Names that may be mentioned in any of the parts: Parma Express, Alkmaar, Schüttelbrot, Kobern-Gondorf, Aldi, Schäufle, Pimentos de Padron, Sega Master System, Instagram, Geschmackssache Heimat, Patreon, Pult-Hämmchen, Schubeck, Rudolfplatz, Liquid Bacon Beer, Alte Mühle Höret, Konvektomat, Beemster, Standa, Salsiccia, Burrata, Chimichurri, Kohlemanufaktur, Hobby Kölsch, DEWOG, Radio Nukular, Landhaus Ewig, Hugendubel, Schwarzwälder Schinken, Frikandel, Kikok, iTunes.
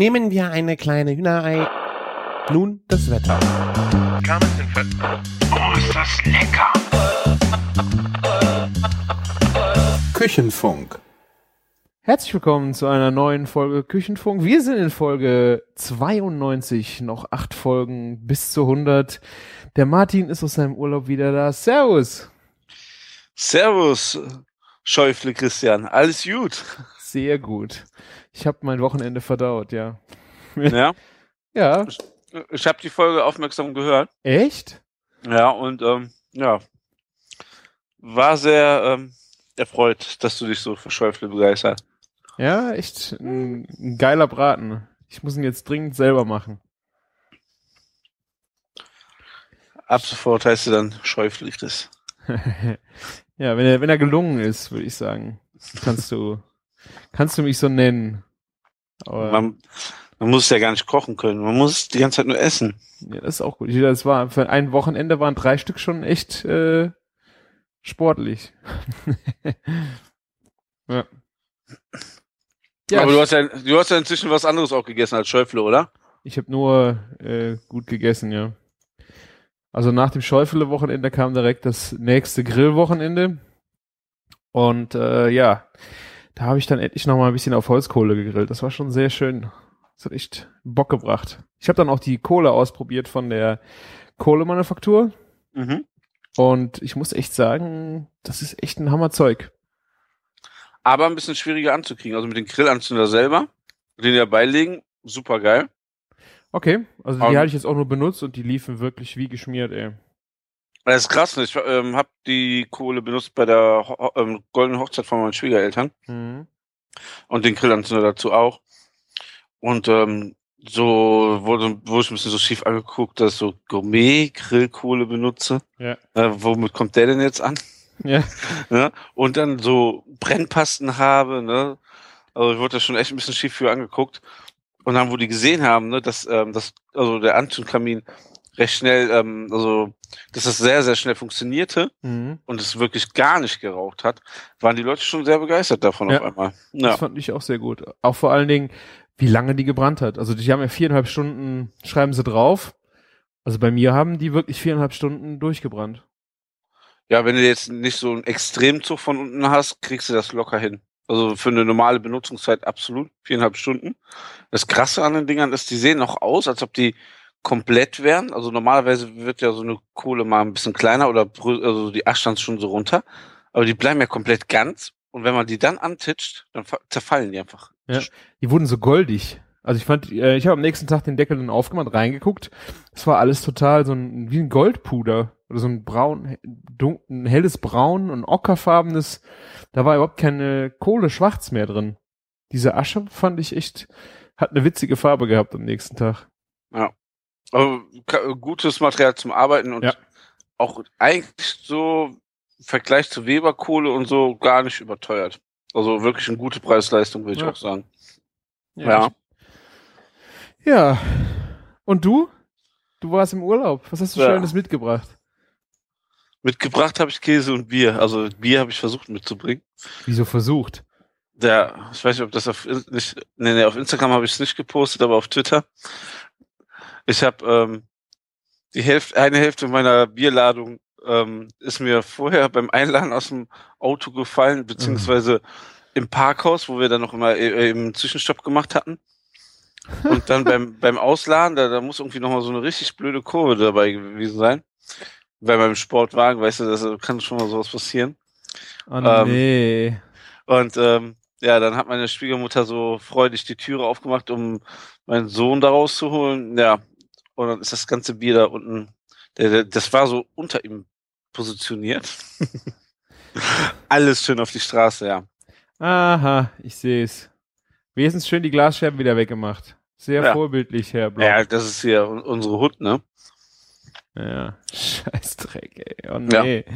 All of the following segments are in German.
Nehmen wir eine kleine Hühnerei. Nun das Wetter. Oh, ist das lecker! Küchenfunk. Herzlich willkommen zu einer neuen Folge Küchenfunk. Wir sind in Folge 92, noch 8 Folgen bis zu 100. Der Martin ist aus seinem Urlaub wieder da. Servus! Servus, Schäufle Christian. Alles gut? Sehr gut. Ich habe mein Wochenende verdaut, ja. Ja? Ja. Ich habe die Folge aufmerksam gehört. Echt? Ja, und war sehr erfreut, dass du dich so für Schäufle begeistert. Ja, echt ein geiler Braten. Ich muss ihn jetzt dringend selber machen. Ab sofort heißt er dann Schäufle Chris. Ja, wenn er gelungen ist, würde ich sagen. Kannst du mich so nennen. Aber man muss ja gar nicht kochen können. Man muss die ganze Zeit nur essen. Ja, das ist auch gut. Das war für ein Wochenende waren 3 Stück schon echt sportlich. Ja. Ja. Aber du hast ja inzwischen was anderes auch gegessen als Schäufle, oder? Ich habe nur gut gegessen, ja. Also nach dem Schäufle-Wochenende kam direkt das nächste Grillwochenende. Und da habe ich dann endlich nochmal ein bisschen auf Holzkohle gegrillt. Das war schon sehr schön. Das hat echt Bock gebracht. Ich habe dann auch die Kohle ausprobiert von der Kohlemanufaktur. Mhm. Und ich muss echt sagen, das ist echt ein Hammerzeug. Aber ein bisschen schwieriger anzukriegen. Also mit dem Grillanzünder selber, den wir beilegen, super geil. Okay, also die hatte ich jetzt auch nur benutzt und die liefen wirklich wie geschmiert, ey. Das ist krass, ne? Ich habe die Kohle benutzt bei der goldenen Hochzeit von meinen Schwiegereltern. Mhm. Und den Grillanzünder dazu auch. Und so wurde ich ein bisschen so schief angeguckt, dass ich so Gourmet-Grillkohle benutze. Ja. Womit kommt der denn jetzt an? Ja. Ja. Und dann so Brennpasten habe, ne? Also ich wurde da schon echt ein bisschen schief für angeguckt. Und dann, wo die gesehen haben, ne, dass der Anzündkamin recht schnell, dass das sehr, sehr schnell funktionierte und es wirklich gar nicht geraucht hat, waren die Leute schon sehr begeistert davon auf einmal. Ja. Das fand ich auch sehr gut. Auch vor allen Dingen, wie lange die gebrannt hat. Also die haben ja 4,5 Stunden, schreiben sie drauf. Also bei mir haben die wirklich 4,5 Stunden durchgebrannt. Ja, wenn du jetzt nicht so einen Extremzug von unten hast, kriegst du das locker hin. Also für eine normale Benutzungszeit absolut 4,5 Stunden. Das Krasse an den Dingern ist, die sehen noch aus, als ob die komplett wären. Also normalerweise wird ja so eine Kohle mal ein bisschen kleiner oder also die Aschstands schon so runter. Aber die bleiben ja komplett ganz. Und wenn man die dann antitscht, dann zerfallen die einfach. Ja, die wurden so goldig. Also ich habe am nächsten Tag den Deckel dann aufgemacht, reingeguckt. Es war alles total so wie ein Goldpuder oder so ein braun, ein helles Braun und ockerfarbenes. Da war überhaupt keine Kohle schwarz mehr drin. Diese Asche fand ich echt, hat eine witzige Farbe gehabt am nächsten Tag. Ja, also, gutes Material zum Arbeiten und auch eigentlich so im Vergleich zu Weberkohle und so gar nicht überteuert. Also wirklich eine gute Preis-Leistung, würde ich auch sagen. Ja. Ja, und du? Du warst im Urlaub. Was hast du Schönes mitgebracht? Mitgebracht habe ich Käse und Bier. Also Bier habe ich versucht mitzubringen. Wieso versucht? Ja, ich weiß nicht, ob das auf Instagram habe ich es nicht gepostet, aber auf Twitter. Ich habe eine Hälfte meiner Bierladung ist mir vorher beim Einladen aus dem Auto gefallen, beziehungsweise im Parkhaus, wo wir dann noch immer eben Zwischenstopp gemacht hatten. Und dann beim Ausladen, da muss irgendwie nochmal so eine richtig blöde Kurve dabei gewesen sein. Bei meinem Sportwagen, weißt du, da kann schon mal sowas passieren. Oh nee. Und dann hat meine Schwiegermutter so freudig die Türe aufgemacht, um meinen Sohn da rauszuholen. Ja, und dann ist das ganze Bier da unten, das war so unter ihm positioniert. Alles schön auf die Straße, ja. Aha, ich sehe es. Wesentlich schön die Glasscherben wieder weggemacht. Sehr vorbildlich, Herr Blau. Ja, das ist hier unsere Hut, ne? Ja, scheiß Dreck, ey. Oh, nee. Ja.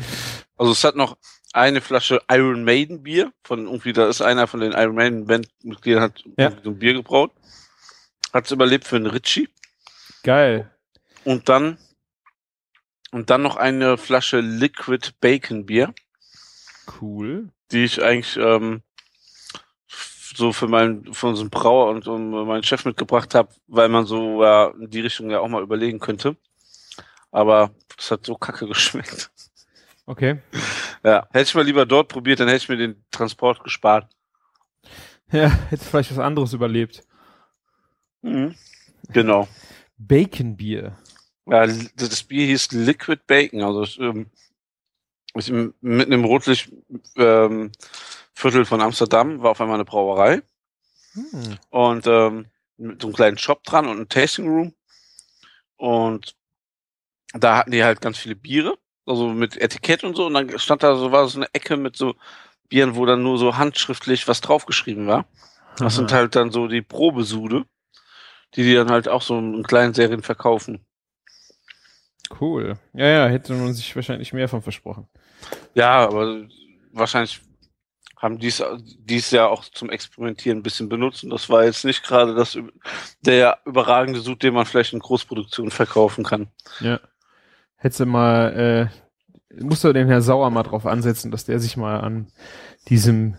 Also es hat noch eine Flasche Iron Maiden Bier. Da ist einer von den Iron Maiden Bandmitgliedern hat so ein Bier gebraut. Hat's überlebt für einen Ritchie. Geil. Und dann noch eine Flasche Liquid Bacon Beer. Cool. Die ich eigentlich so für unseren Brauer und meinen Chef mitgebracht habe, weil man so in die Richtung ja auch mal überlegen könnte. Aber es hat so kacke geschmeckt. Okay. Ja, hätte ich mal lieber dort probiert, dann hätte ich mir den Transport gespart. Ja, hätte vielleicht was anderes überlebt. Mhm. Genau. Bacon Bier. Ja, das Bier hieß Liquid Bacon, also ist mitten im Rotlichtviertel von Amsterdam, war auf einmal eine Brauerei und mit so einem kleinen Shop dran und einem Tasting Room, und da hatten die halt ganz viele Biere, also mit Etikett und so, und dann stand da so, war so eine Ecke mit so Bieren, wo dann nur so handschriftlich was draufgeschrieben war. Das sind halt dann so die Probesude, die dann halt auch so in kleinen Serien verkaufen. Cool. Ja, hätte man sich wahrscheinlich mehr von versprochen. Ja, aber wahrscheinlich haben die es ja auch zum Experimentieren ein bisschen benutzt, und das war jetzt nicht gerade der überragende Sud, den man vielleicht in Großproduktion verkaufen kann. Ja. Hättest du mal, musst du den Herrn Sauer mal drauf ansetzen, dass der sich mal an diesem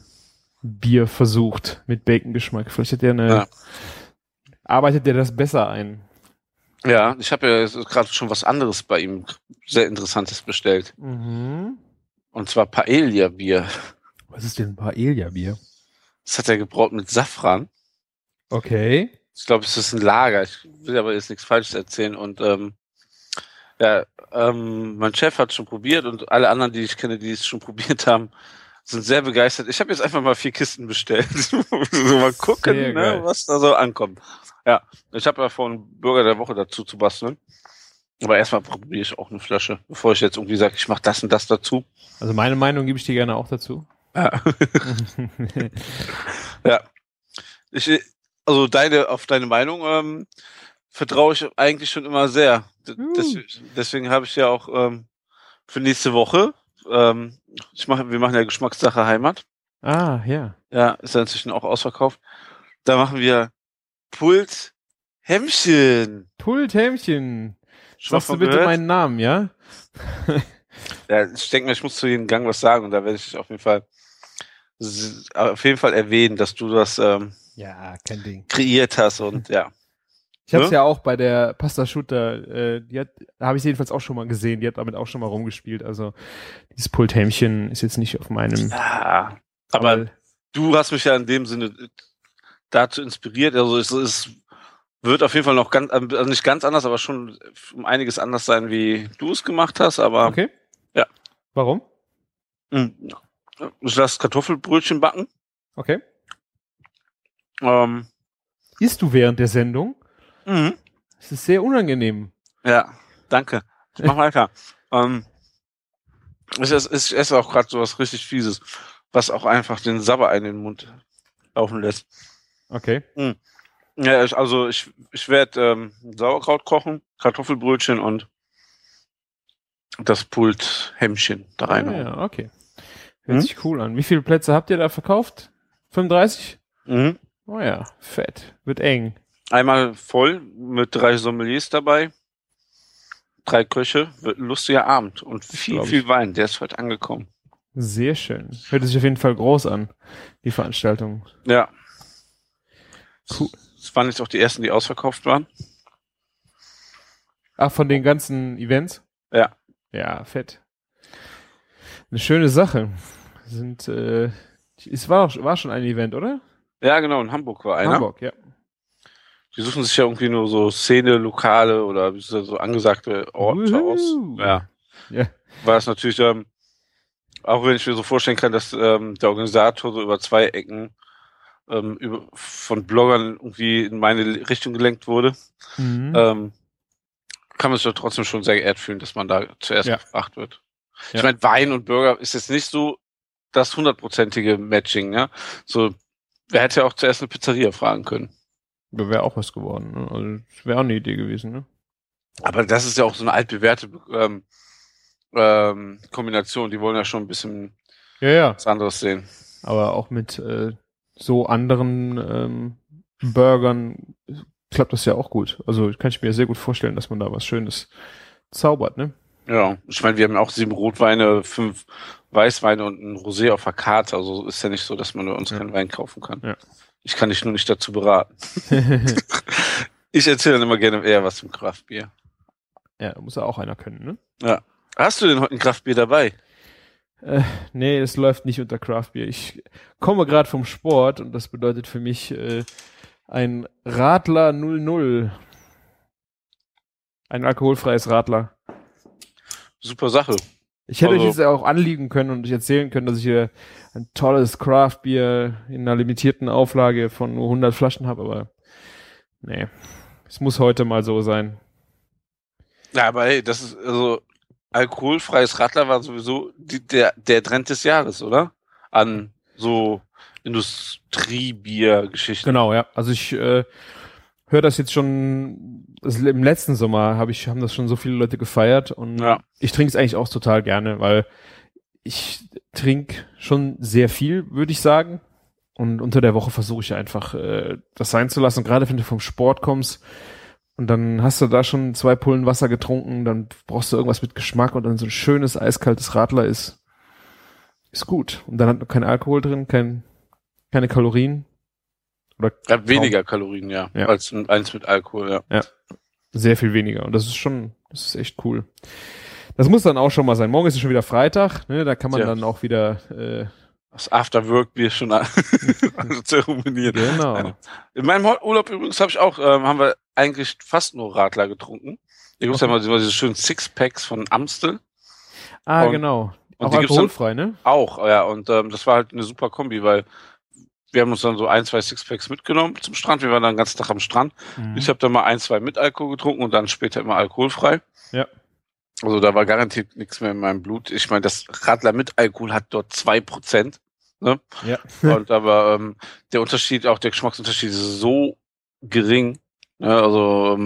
Bier versucht mit Bacon-Geschmack. Vielleicht hat der arbeitet der das besser ein. Ja, ich habe ja gerade schon was anderes bei ihm, sehr Interessantes bestellt. Mhm. Und zwar Paella-Bier. Was ist denn Paella-Bier? Das hat er gebraut mit Safran. Okay. Ich glaube, es ist ein Lager. Ich will aber jetzt nichts Falsches erzählen. Und mein Chef hat es schon probiert, und alle anderen, die ich kenne, die es schon probiert haben, sind sehr begeistert. Ich habe jetzt einfach mal 4 Kisten bestellt. So mal gucken, ne, was da so ankommt. Ja, ich habe ja vor, einen Burger der Woche dazu zu basteln. Aber erstmal probiere ich auch eine Flasche, bevor ich jetzt irgendwie sage, ich mache das und das dazu. Also meine Meinung gebe ich dir gerne auch dazu. Ja. Ja. Also auf deine Meinung vertraue ich eigentlich schon immer sehr. Deswegen habe ich ja auch für nächste Woche, wir machen ja Geschmackssache Heimat. Ah, ja. Ja, ist ja inzwischen auch ausverkauft. Da machen wir Pult-Hämmchen. Pult-Hämmchen. Sagst du bitte meinen Namen, ja? Ja, ich denke mal, ich muss zu jedem Gang was sagen, und da werde ich auf jeden Fall erwähnen, dass du das kein Ding, kreiert hast, und ja. Ich habe es ja auch bei der Pasta-Shooter, habe ich jedenfalls auch schon mal gesehen, die hat damit auch schon mal rumgespielt, also dieses Pult-Hämmchen ist jetzt nicht auf meinem... Ja, aber du hast mich ja in dem Sinne dazu inspiriert, also es wird auf jeden Fall noch ganz, also nicht ganz anders, aber schon um einiges anders sein, wie du es gemacht hast, aber... Okay. Ja. Warum? Ich lasse Kartoffelbrötchen backen. Okay. Isst du während der Sendung? Mhm. Es ist sehr unangenehm. Ja, danke. Ich mach weiter. Ich esse auch gerade sowas richtig Fieses, was auch einfach den Sabber in den Mund laufen lässt. Okay. Mhm. Ja, ich werde Sauerkraut kochen, Kartoffelbrötchen und das Pult-Hämmchen da rein. Ja, okay. Hört sich cool an. Wie viele Plätze habt ihr da verkauft? 35? Mhm. Oh ja, fett. Wird eng. Einmal voll mit 3 Sommeliers dabei, 3 Köche, wird ein lustiger Abend und viel Wein, der ist heute angekommen. Sehr schön. Hört sich auf jeden Fall groß an, die Veranstaltung. Ja. Cool. Das waren jetzt auch die ersten, die ausverkauft waren. Ach, von den ganzen Events? Ja. Ja, fett. Eine schöne Sache. Es war schon ein Event, oder? Ja, genau, in Hamburg war einer. Hamburg, ja. Die suchen sich ja irgendwie nur so Szene, Lokale oder so angesagte Orte aus. Ja. Yeah. War es natürlich, auch wenn ich mir so vorstellen kann, dass der Organisator so über 2 Ecken von Bloggern irgendwie in meine Richtung gelenkt wurde, kann man sich doch trotzdem schon sehr geehrt fühlen, dass man da zuerst gefragt wird. Ja. Ich meine, Wein und Burger ist jetzt nicht so das 100%ige Matching. Ja? So, wer hätte ja auch zuerst eine Pizzeria fragen können. Da wäre auch was geworden. Ne? Also, das wäre auch eine Idee gewesen. Ne? Aber das ist ja auch so eine altbewährte Kombination. Die wollen ja schon ein bisschen was anderes sehen. Aber auch mit so anderen Burgern klappt das ja auch gut. Also kann ich mir sehr gut vorstellen, dass man da was Schönes zaubert. Ne? Ja, ich meine, wir haben auch 7 Rotweine, 5 Weißwein und ein Rosé auf der Karte. Also ist ja nicht so, dass man bei uns keinen Wein kaufen kann. Ja. Ich kann dich nur nicht dazu beraten. Ich erzähle dann immer gerne eher was zum Kraftbier. Ja, da muss ja auch einer können, ne? Ja. Hast du denn heute ein Kraftbier dabei? Nee, es läuft nicht unter Kraftbier. Ich komme gerade vom Sport und das bedeutet für mich ein Radler 00. Ein alkoholfreies Radler. Super Sache. Ich hätte euch jetzt auch anliegen können und euch erzählen können, dass ich hier ein tolles Craft-Bier in einer limitierten Auflage von nur 100 Flaschen habe, aber nee, es muss heute mal so sein. Ja, aber hey, das ist, also alkoholfreies Radler war sowieso der Trend des Jahres, oder? An so Industriebier-Geschichten. Genau, ja. Also ich höre das jetzt schon, also im letzten Sommer haben das schon so viele Leute gefeiert und ich trinke es eigentlich auch total gerne, weil ich trinke schon sehr viel, würde ich sagen, und unter der Woche versuche ich einfach das sein zu lassen, gerade wenn du vom Sport kommst und dann hast du da schon 2 Pullen Wasser getrunken, dann brauchst du irgendwas mit Geschmack und dann so ein schönes, eiskaltes Radler ist gut und dann hat man keinen Alkohol drin, keine Kalorien. Oder weniger Kalorien, ja, als eins mit Alkohol, ja. Sehr viel weniger. Und das ist schon, das ist echt cool. Das muss dann auch schon mal sein. Morgen ist ja schon wieder Freitag, ne? Da kann man dann auch wieder das Afterwork-Bier schon zeremonieren. Genau. In meinem Urlaub übrigens haben wir eigentlich fast nur Radler getrunken. Da gibt es ja mal diese schönen Sixpacks von Amstel. Ah, und, genau. Und auch die alkoholfrei, ne? Auch, ja. Und das war halt eine super Kombi, weil wir haben uns dann so 1, 2 Sixpacks mitgenommen zum Strand. Wir waren dann den ganzen Tag am Strand. Mhm. Ich habe dann mal 1, 2 mit Alkohol getrunken und dann später immer alkoholfrei. Ja. Also da war garantiert nichts mehr in meinem Blut. Ich meine, das Radler mit Alkohol hat dort 2%. Ne? Ja. Und aber der Unterschied, auch der Geschmacksunterschied ist so gering. Ne? Also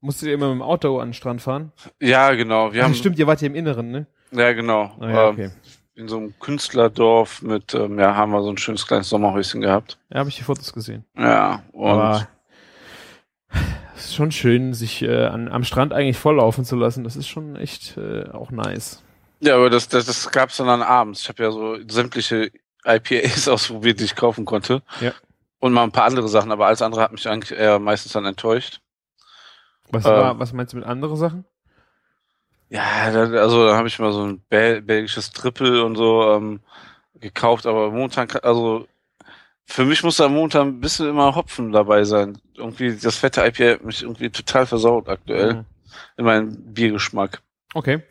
musstet ihr immer mit dem Auto an den Strand fahren? Ja, genau. Stimmt, ihr wart hier im Inneren, ne? Ja, genau. Ja, okay. In so einem Künstlerdorf mit, haben wir so ein schönes kleines Sommerhäuschen gehabt. Ja, habe ich die Fotos gesehen. Ja, und es ist schon schön, sich am Strand eigentlich volllaufen zu lassen. Das ist schon echt auch nice. Ja, aber das gab es dann abends. Ich habe ja so sämtliche IPAs ausprobiert, die ich kaufen konnte. Ja. Und mal ein paar andere Sachen, aber alles andere hat mich eigentlich eher meistens dann enttäuscht. Was meinst du mit anderen Sachen? Ja, da habe ich mal so ein belgisches Triple und so gekauft, aber momentan, also für mich muss da momentan ein bisschen immer Hopfen dabei sein. Irgendwie das fette IPA hat mich irgendwie total versaut aktuell in meinem Biergeschmack. Okay.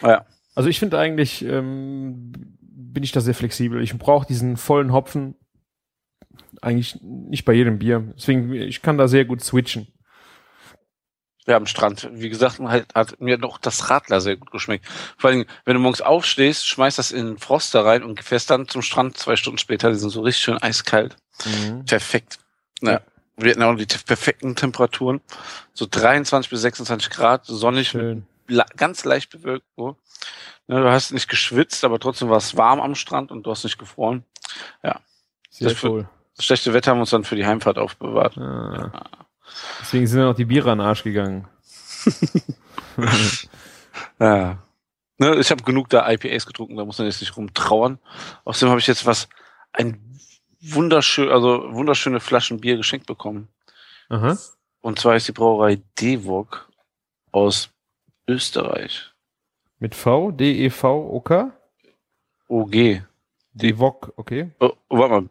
Naja. Also ich finde eigentlich, bin ich da sehr flexibel. Ich brauche diesen vollen Hopfen eigentlich nicht bei jedem Bier. Deswegen, ich kann da sehr gut switchen. Ja, am Strand. Wie gesagt, hat mir noch das Radler sehr gut geschmeckt. Vor allem, wenn du morgens aufstehst, schmeißt das in den Froster rein und fährst dann zum Strand 2 Stunden später. Die sind so richtig schön eiskalt. Mhm. Perfekt. Ja. Wir hatten auch die perfekten Temperaturen. So 23 bis 26 Grad, sonnig, ganz leicht bewölkt. So. Ja, du hast nicht geschwitzt, aber trotzdem war es warm am Strand und du hast nicht gefroren. Ja. Sehr cool. Das schlechte Wetter haben wir uns dann für die Heimfahrt aufbewahrt. Ah. Ja. Deswegen sind dann auch die Biere an den Arsch gegangen. Ja. Ne, ich habe genug da IPAs getrunken, da muss man jetzt nicht rumtrauern. Außerdem habe ich jetzt wunderschöne Flaschen Bier geschenkt bekommen. Aha. Und zwar ist die Brauerei DEWOG aus Österreich. Mit V? D-E-V-O-K? O-G. DEWOG, okay. Oh, warte mal.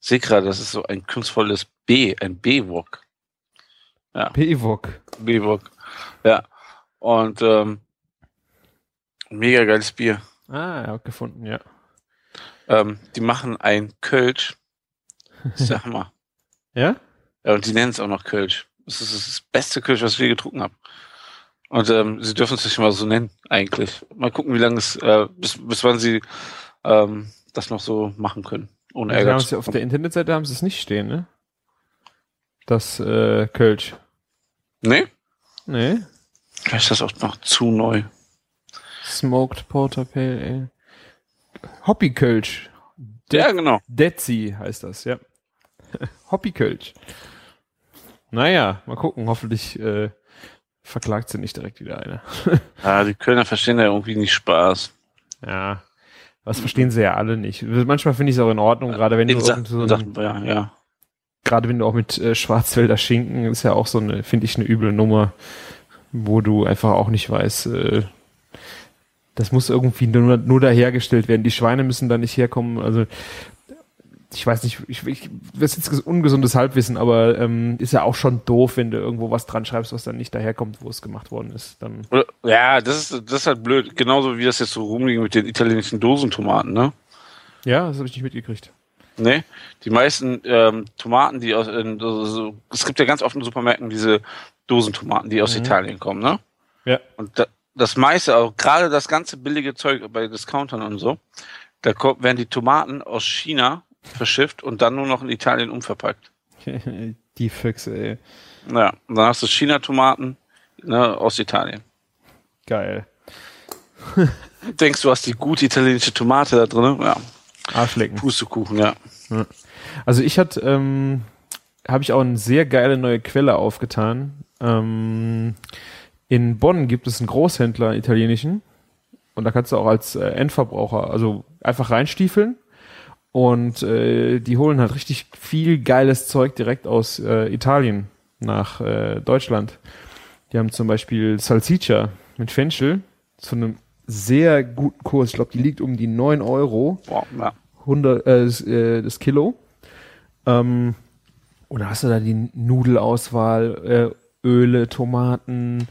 Ich sehe gerade, das ist so ein kunstvolles B, ein B-Wok. Ja. BWOG. Ja. Und mega geiles Bier. Ah, ja, gefunden, ja. Die machen ein Kölsch. Ist der Hammer. Ja? Ja, und die nennen es auch noch Kölsch. Das ist das beste Kölsch, was wir getrunken haben. Und sie dürfen es nicht mal so nennen, eigentlich. Mal gucken, wie lange es, bis wann sie das noch so machen können. Ohne Ärger. Auf der Internetseite haben sie es nicht stehen, ne? Das Kölsch. Nee. Vielleicht ist das auch noch zu neu. Smoked Porter Pale Ale. Hobby Kölsch. Ja, genau. Detzi heißt das, ja. Hobby Kölsch. Naja, mal gucken. Hoffentlich verklagt sie nicht direkt wieder einer. Die Kölner verstehen da irgendwie nicht Spaß. Ja. Das verstehen sie ja alle nicht. Manchmal finde ich es auch in Ordnung, gerade wenn gerade wenn du auch mit Schwarzwälder Schinken, ist ja auch so eine, finde ich, eine üble Nummer, wo du einfach auch nicht weißt, das muss irgendwie nur da hergestellt werden. Die Schweine müssen da nicht herkommen. Also ich weiß nicht, das ist jetzt ungesundes Halbwissen, aber ist ja auch schon doof, wenn du irgendwo was dran schreibst, was dann nicht daherkommt, wo es gemacht worden ist. Dann ja, das ist halt blöd. Genauso wie das jetzt so rumging mit den italienischen Dosentomaten, ne? Ja, das habe ich nicht mitgekriegt. Ne, die meisten Tomaten, die aus, es gibt ja ganz oft in Supermärkten diese Dosentomaten, die aus Italien kommen, ne? Ja. Und das meiste, auch gerade das ganze billige Zeug bei Discountern und so, da werden die Tomaten aus China verschifft und dann nur noch in Italien umverpackt. Die Füchse, ey. Ja, und dann hast du China-Tomaten, ne, aus Italien. Geil. Denkst du, hast die gute italienische Tomate da drin? Ja. Arschlecken. Pustekuchen, ja. Also ich habe ich auch eine sehr geile neue Quelle aufgetan. In Bonn gibt es einen Großhändler, einen italienischen. Und da kannst du auch als Endverbraucher, also einfach reinstiefeln. Und die holen halt richtig viel geiles Zeug direkt aus Italien nach Deutschland. Die haben zum Beispiel Salsiccia mit Fenchel zu einem sehr guten Kurs. Ich glaube, die liegt um die 9 Euro. Boah, ja. 100, das Kilo. Und da hast du da die Nudelauswahl, Öle, Tomaten,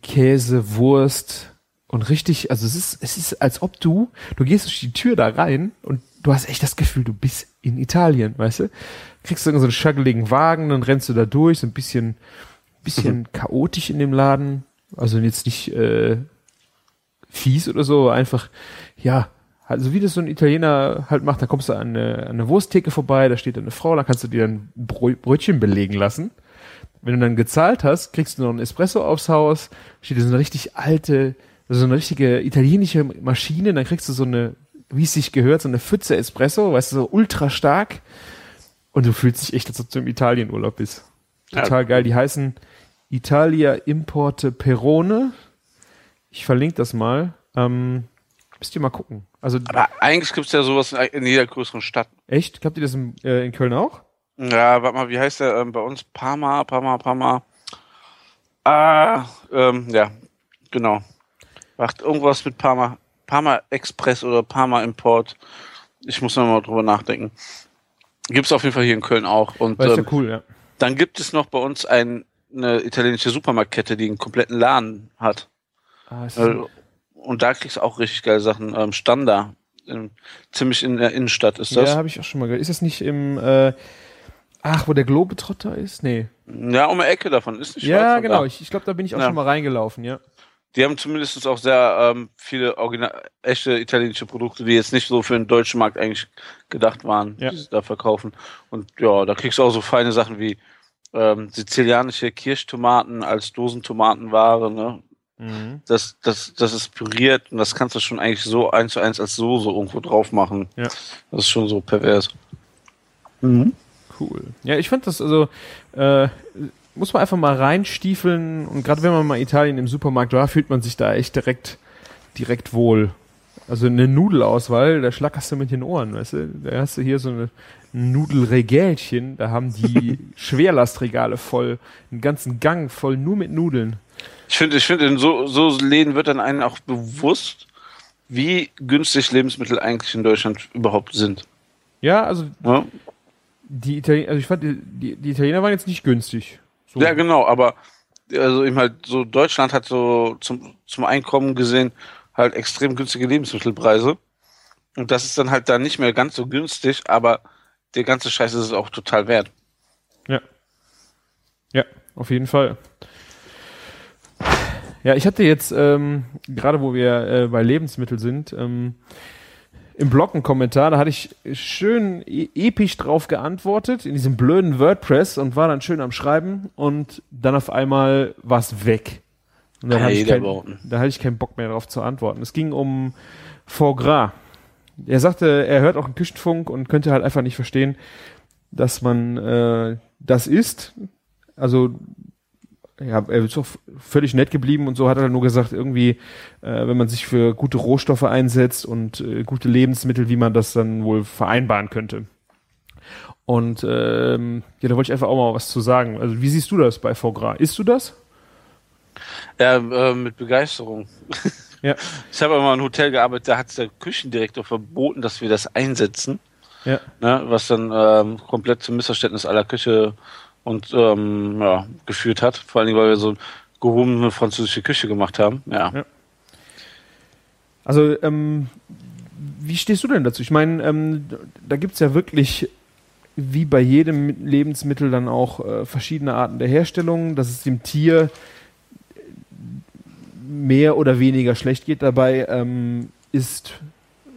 Käse, Wurst und richtig, also es ist als ob du gehst durch die Tür da rein und du hast echt das Gefühl, du bist in Italien, weißt du? Kriegst du so einen schaggeligen Wagen, dann rennst du da durch, so ein bisschen chaotisch in dem Laden. Also jetzt nicht fies oder so, einfach, ja, also wie das so ein Italiener halt macht, da kommst du an eine Wursttheke vorbei, da steht eine Frau, da kannst du dir ein Brötchen belegen lassen. Wenn du dann gezahlt hast, kriegst du noch einen Espresso aufs Haus, steht da so eine richtig alte, so eine richtige italienische Maschine, dann kriegst du so eine, wie es sich gehört, so eine Pfütze Espresso, weißt du, so ultra stark, und du fühlst dich echt, als ob du im Italienurlaub bist. Total geil, die heißen Italia Importe Perrone. Ich verlinke das mal. Müsst ihr mal gucken. Also, aber eigentlich gibt es ja sowas in jeder größeren Stadt. Echt? Glaubt ihr das in Köln auch? Ja, warte mal, wie heißt der bei uns? Parma. Ja, genau. Macht irgendwas mit Parma. Parma Express oder Parma Import. Ich muss nochmal drüber nachdenken. Gibt es auf jeden Fall hier in Köln auch. Und das ist ja cool, ja. Dann gibt es noch bei uns eine italienische Supermarktkette, die einen kompletten Laden hat. Und da kriegst du auch richtig geile Sachen. Standa, ziemlich in der Innenstadt ist das. Ja, habe ich auch schon mal gehört. Ist das nicht im, wo der Globetrotter ist? Nee. Ja, um die Ecke davon. Ist nicht ja, genau. Da. Ich glaube, da bin ich auch schon mal reingelaufen, ja. Die haben zumindest auch sehr viele echte italienische Produkte, die jetzt nicht so für den deutschen Markt eigentlich gedacht waren, die sie da verkaufen. Und ja, da kriegst du auch so feine Sachen wie sizilianische Kirschtomaten als Dosentomatenware, ne? Mhm. Das ist püriert und das kannst du schon eigentlich so 1:1 als Soße irgendwo drauf machen. Ja. Das ist schon so pervers. Mhm. Cool. Ja, ich fand das, also muss man einfach mal reinstiefeln, und gerade wenn man mal Italien im Supermarkt war, fühlt man sich da echt direkt wohl. Also eine Nudelauswahl, da schlackerst du mit den Ohren, weißt du? Da hast du hier so eine Nudelregelchen, da haben die Schwerlastregale voll, einen ganzen Gang voll nur mit Nudeln. Ich finde, in so Läden wird dann einem auch bewusst, wie günstig Lebensmittel eigentlich in Deutschland überhaupt sind. Ja, also die Italiener, also ich fand, die Italiener waren jetzt nicht günstig. So. Ja, genau, aber also eben halt so, Deutschland hat so zum Einkommen gesehen halt extrem günstige Lebensmittelpreise. Und das ist dann halt da nicht mehr ganz so günstig, aber der ganze Scheiß ist es auch total wert. Ja. Ja, auf jeden Fall. Ja, ich hatte jetzt, gerade wo wir bei Lebensmitteln sind, im Blog einen Kommentar, da hatte ich schön episch drauf geantwortet, in diesem blöden WordPress, und war dann schön am Schreiben, und dann auf einmal war es weg. Und dann hatte ich keinen Bock mehr drauf zu antworten. Es ging um Foie Gras. Er sagte, er hört auch einen Küchenfunk und könnte halt einfach nicht verstehen, dass man das isst. Also ja, er ist auch völlig nett geblieben und so, hat er nur gesagt, irgendwie, wenn man sich für gute Rohstoffe einsetzt und gute Lebensmittel, wie man das dann wohl vereinbaren könnte. Und ja, da wollte ich einfach auch mal was zu sagen. Also wie siehst du das bei Foie Gras? Isst du das? Ja, mit Begeisterung. Ja. Ich habe einmal in einem Hotel gearbeitet, da hat der Küchendirektor verboten, dass wir das einsetzen. Ja. Ne, was dann komplett zum Missverständnis aller Küche und ja, geführt hat. Vor allen Dingen, weil wir so gehobene französische Küche gemacht haben. Ja. Ja. Also, wie stehst du denn dazu? Ich meine, da gibt es ja wirklich, wie bei jedem Lebensmittel, dann auch verschiedene Arten der Herstellung, dass es dem Tier mehr oder weniger schlecht geht dabei, ist,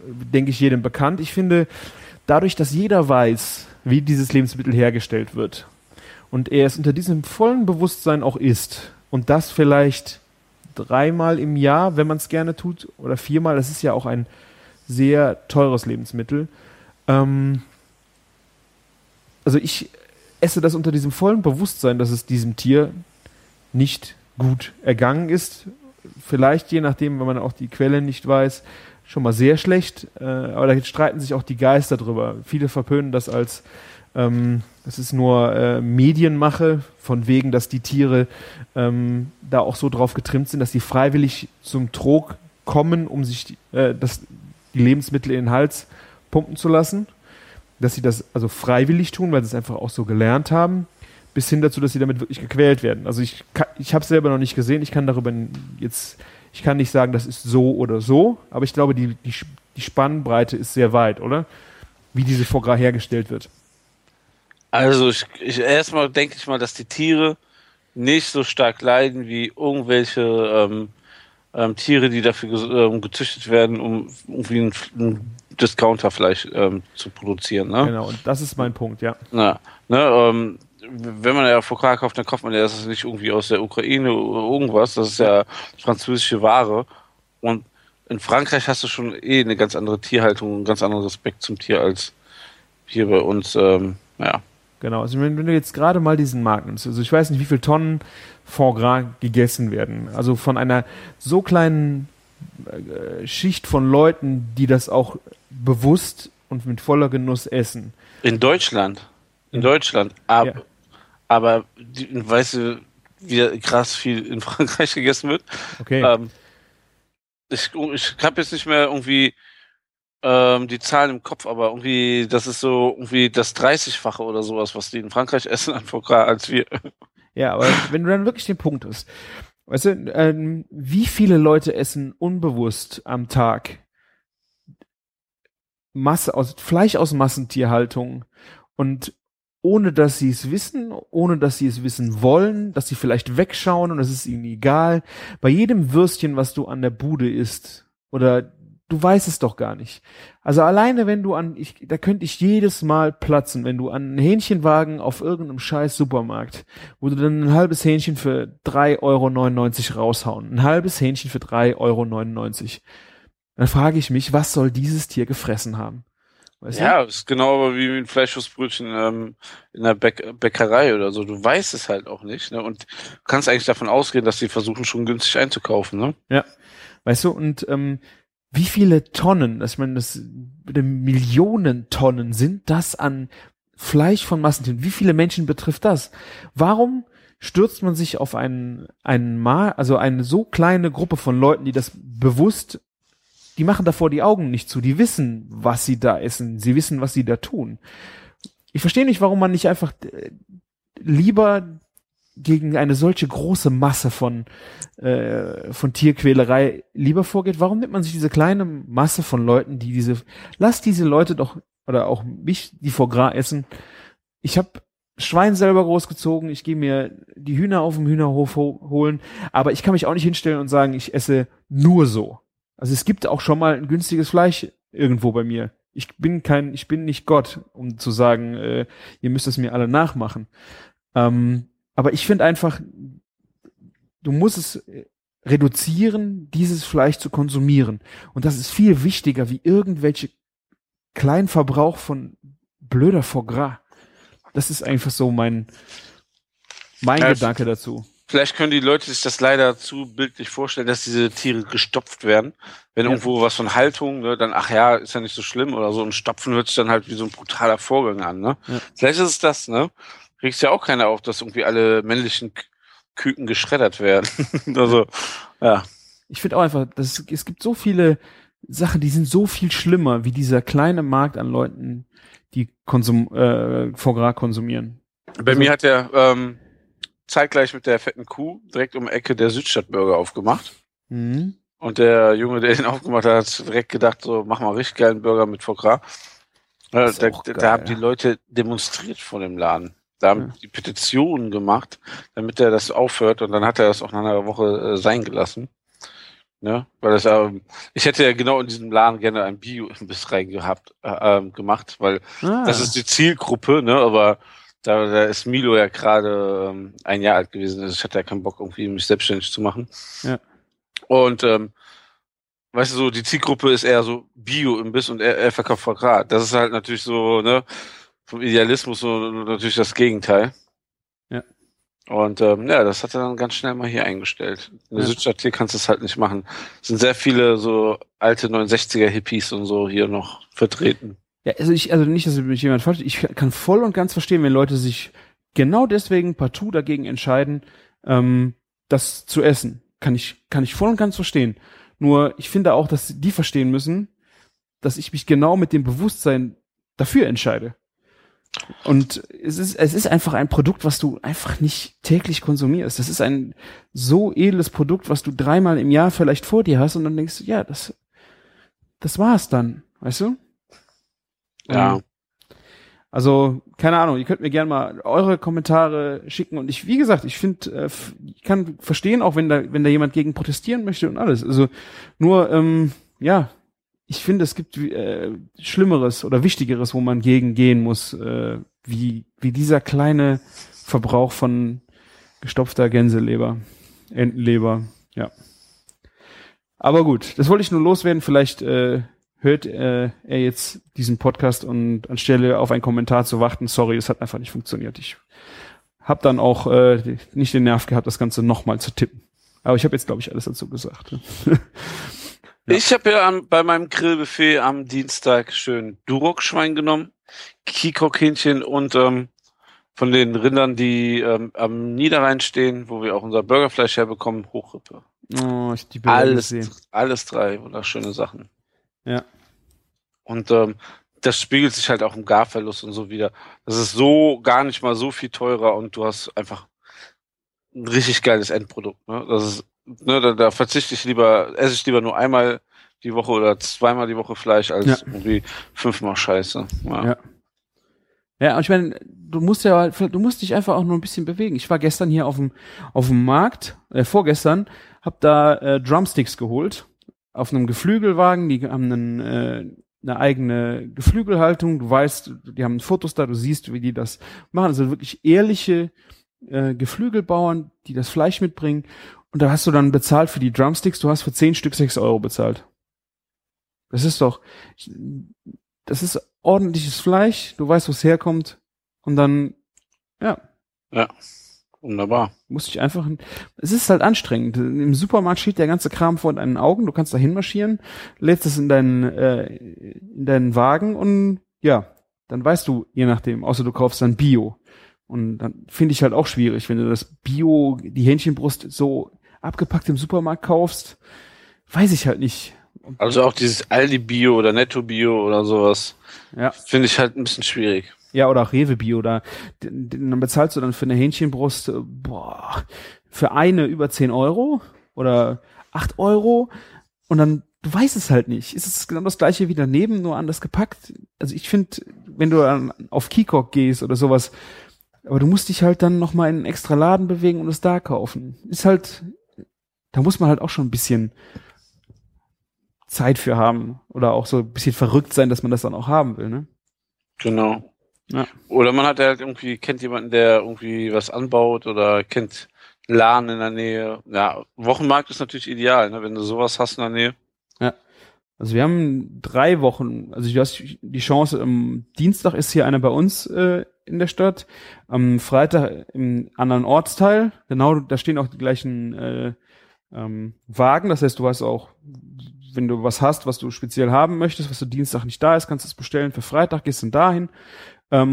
denke ich, jedem bekannt. Ich finde, dadurch, dass jeder weiß, wie dieses Lebensmittel hergestellt wird, und er es unter diesem vollen Bewusstsein auch isst. Und das vielleicht 3-mal im Jahr, wenn man es gerne tut, oder 4-mal. Das ist ja auch ein sehr teures Lebensmittel. Also ich esse das unter diesem vollen Bewusstsein, dass es diesem Tier nicht gut ergangen ist. Vielleicht, je nachdem, wenn man auch die Quelle nicht weiß, schon mal sehr schlecht. Aber da streiten sich auch die Geister drüber. Viele verpönen das als... das ist nur Medienmache, von wegen, dass die Tiere da auch so drauf getrimmt sind, dass sie freiwillig zum Trog kommen, um sich die Lebensmittel in den Hals pumpen zu lassen. Dass sie das also freiwillig tun, weil sie es einfach auch so gelernt haben, bis hin dazu, dass sie damit wirklich gequält werden. Also ich habe es selber noch nicht gesehen, ich kann nicht sagen, das ist so oder so, aber ich glaube, die Spannbreite ist sehr weit, oder? Wie diese Foie Gras hergestellt wird. Also erstmal denke ich mal, dass die Tiere nicht so stark leiden wie irgendwelche Tiere, die dafür gezüchtet werden, um irgendwie ein Discounterfleisch zu produzieren. Ne? Genau, und das ist mein Punkt, ja. Na, ne, wenn man ja Foie Gras kauft, dann kauft man ja das nicht irgendwie aus der Ukraine oder irgendwas, das ist ja französische Ware. Und in Frankreich hast du schon eine ganz andere Tierhaltung, einen ganz anderen Respekt zum Tier als hier bei uns, ja. Genau, also wenn du jetzt gerade mal diesen Markt nimmst, also ich weiß nicht, wie viele Tonnen Foie Gras gegessen werden, also von einer so kleinen Schicht von Leuten, die das auch bewusst und mit voller Genuss essen. In Deutschland, aber, ja. Aber weißt du, wie krass viel in Frankreich gegessen wird? Okay. Ich habe jetzt nicht mehr irgendwie die Zahlen im Kopf, aber irgendwie, das ist so irgendwie das 30-fache oder sowas, was die in Frankreich essen an Foie Gras als wir. Ja, aber wenn du dann wirklich den Punkt hast, weißt du, wie viele Leute essen unbewusst am Tag Fleisch aus Massentierhaltung und ohne dass sie es wissen, ohne dass sie es wissen wollen, dass sie vielleicht wegschauen und es ist ihnen egal. Bei jedem Würstchen, was du an der Bude isst oder du weißt es doch gar nicht. Also alleine, wenn du da könnte ich jedes Mal platzen, wenn du an einen Hähnchenwagen auf irgendeinem scheiß Supermarkt, wo du dann ein halbes Hähnchen für 3,99 € raushauen. Ein halbes Hähnchen für 3,99 €. Dann frage ich mich, was soll dieses Tier gefressen haben? Weißt ja, du? Ist genau wie ein Fleischwurstbrötchen in der Bäckerei oder so. Du weißt es halt auch nicht, ne? Und kannst eigentlich davon ausgehen, dass die versuchen, schon günstig einzukaufen, ne? Ja, weißt du, und wie viele Tonnen, ich meine, das Millionen Tonnen sind das an Fleisch von Massentieren? Wie viele Menschen betrifft das? Warum stürzt man sich auf eine so kleine Gruppe von Leuten, die das bewusst, die machen davor die Augen nicht zu, die wissen, was sie da essen, sie wissen, was sie da tun. Ich verstehe nicht, warum man nicht einfach lieber gegen eine solche große Masse von Tierquälerei lieber vorgeht. Warum nimmt man sich diese kleine Masse von Leuten, lass diese Leute doch, oder auch mich, die Foie Gras essen. Ich habe Schwein selber großgezogen, ich gehe mir die Hühner auf dem Hühnerhof holen, aber ich kann mich auch nicht hinstellen und sagen, ich esse nur so. Also es gibt auch schon mal ein günstiges Fleisch irgendwo bei mir. Ich bin nicht Gott, um zu sagen, ihr müsst es mir alle nachmachen. Aber ich finde einfach, du musst es reduzieren, dieses Fleisch zu konsumieren. Und das ist viel wichtiger, wie irgendwelche kleinen Verbrauch von blöder Foie Gras. Das ist einfach so mein Gedanke dazu. Vielleicht können die Leute sich das leider zu bildlich vorstellen, dass diese Tiere gestopft werden. Wenn irgendwo was von Haltung, ne, dann, ach ja, ist ja nicht so schlimm oder so. Und Stopfen hört sich dann halt wie so ein brutaler Vorgang an, ne? Ja. Vielleicht ist es das, ne? Regst ja auch keiner auf, dass irgendwie alle männlichen Küken geschreddert werden. Also, ja. Ich finde auch einfach, es gibt so viele Sachen, die sind so viel schlimmer, wie dieser kleine Markt an Leuten, die Foie Gras konsumieren. Bei mir hat der, zeitgleich mit der fetten Kuh direkt um die Ecke der Südstadtburger aufgemacht. Mhm. Und der Junge, der den aufgemacht hat, hat direkt gedacht, so, mach mal richtig geilen Burger mit Foie Gras. Da haben die Leute demonstriert vor dem Laden. Da haben die Petitionen gemacht, damit er das aufhört. Und dann hat er das auch nach einer Woche sein gelassen. Ne? Weil das, ich hätte ja genau in diesem Laden gerne ein Bio-Imbiss reingehabt, gemacht, weil das ist die Zielgruppe, ne? Aber da ist Milo ja gerade ein Jahr alt gewesen. Also ich hatte ja keinen Bock, irgendwie mich selbstständig zu machen. Ja. Und weißt du, so die Zielgruppe ist eher so Bio-Imbiss und er verkauft Foie Gras. Das ist halt natürlich so, ne, vom Idealismus so natürlich das Gegenteil. Ja. Und das hat er dann ganz schnell mal hier eingestellt. In der Südstadt hier kannst du es halt nicht machen. Es sind sehr viele so alte 69er-Hippies und so hier noch vertreten. Ja, also nicht, dass mich jemand falsch, ich kann voll und ganz verstehen, wenn Leute sich genau deswegen partout dagegen entscheiden, das zu essen. Kann ich voll und ganz verstehen. Nur ich finde auch, dass die verstehen müssen, dass ich mich genau mit dem Bewusstsein dafür entscheide. Und es ist einfach ein Produkt, was du einfach nicht täglich konsumierst. Das ist ein so edles Produkt, was du dreimal im Jahr vielleicht vor dir hast und dann denkst du, ja, das war's dann, weißt du? Ja. Also, keine Ahnung, ihr könnt mir gerne mal eure Kommentare schicken und ich, wie gesagt, ich finde, ich kann verstehen, auch wenn da jemand gegen protestieren möchte und alles. Also, nur, ich finde, es gibt Schlimmeres oder Wichtigeres, wo man gegen gehen muss, wie dieser kleine Verbrauch von gestopfter Gänseleber, Entenleber, ja. Aber gut, das wollte ich nur loswerden, vielleicht, hört er jetzt diesen Podcast und anstelle auf einen Kommentar zu warten, sorry, es hat einfach nicht funktioniert. Ich habe dann auch nicht den Nerv gehabt, das Ganze nochmal zu tippen. Aber ich habe jetzt, glaube ich, alles dazu gesagt. Ja. Ich habe ja bei meinem Grillbuffet am Dienstag schön Duroc-Schwein genommen, Kikok-Hähnchen und von den Rindern, die am Niederrhein stehen, wo wir auch unser Burgerfleisch herbekommen, Hochrippe. Oh, ich die Bilder gesehen. Alles drei wunderschöne Sachen. Ja. Und das spiegelt sich halt auch im Garverlust und so wieder. Das ist so gar nicht mal so viel teurer und du hast einfach ein richtig geiles Endprodukt. Ne? Das ist, ne, da verzichte ich lieber, esse ich lieber nur einmal die Woche oder zweimal die Woche Fleisch als irgendwie fünfmal Scheiße. Ja. Ja, und ich meine, du musst dich einfach auch nur ein bisschen bewegen. Ich war gestern hier auf dem Markt, vorgestern, hab da Drumsticks geholt. Auf einem Geflügelwagen, die haben eine eigene Geflügelhaltung, du weißt, die haben Fotos da, du siehst, wie die das machen, also wirklich ehrliche Geflügelbauern, die das Fleisch mitbringen und da hast du dann bezahlt für die Drumsticks, du hast für 10 Stück 6 € bezahlt. Das ist ordentliches Fleisch, du weißt, wo es herkommt und dann, ja. Wunderbar. Muss ich einfach. Es ist halt anstrengend. Im Supermarkt steht der ganze Kram vor deinen Augen. Du kannst da hinmarschieren, lädst es in deinen Wagen und dann weißt du, je nachdem, außer du kaufst dann Bio. Und dann finde ich halt auch schwierig, wenn du das Bio, die Hähnchenbrust so abgepackt im Supermarkt kaufst, weiß ich halt nicht. Also auch dieses Aldi Bio oder Netto Bio oder sowas. Ja. Finde ich halt ein bisschen schwierig. Ja, oder auch Rewe Bio, da dann bezahlst du dann für eine Hähnchenbrust für eine über 10 € oder 8 € und dann, du weißt es halt nicht. Es ist genau das gleiche wie daneben, nur anders gepackt. Also ich finde, wenn du dann auf Kikok gehst oder sowas, aber du musst dich halt dann nochmal in einen extra Laden bewegen und es da kaufen. Ist halt, da muss man halt auch schon ein bisschen Zeit für haben oder auch so ein bisschen verrückt sein, dass man das dann auch haben will, ne? Genau. Ja. Oder man hat halt irgendwie, kennt jemanden, der irgendwie was anbaut oder kennt einen Laden in der Nähe. Ja, Wochenmarkt ist natürlich ideal, ne, wenn du sowas hast in der Nähe. Ja, also wir haben 3 Wochen, also du hast die Chance, am Dienstag ist hier einer bei uns in der Stadt, am Freitag im anderen Ortsteil. Genau, da stehen auch die gleichen Wagen. Das heißt, du hast auch, wenn du was hast, was du speziell haben möchtest, was du Dienstag nicht da ist, kannst du es bestellen. Für Freitag gehst du dann dahin.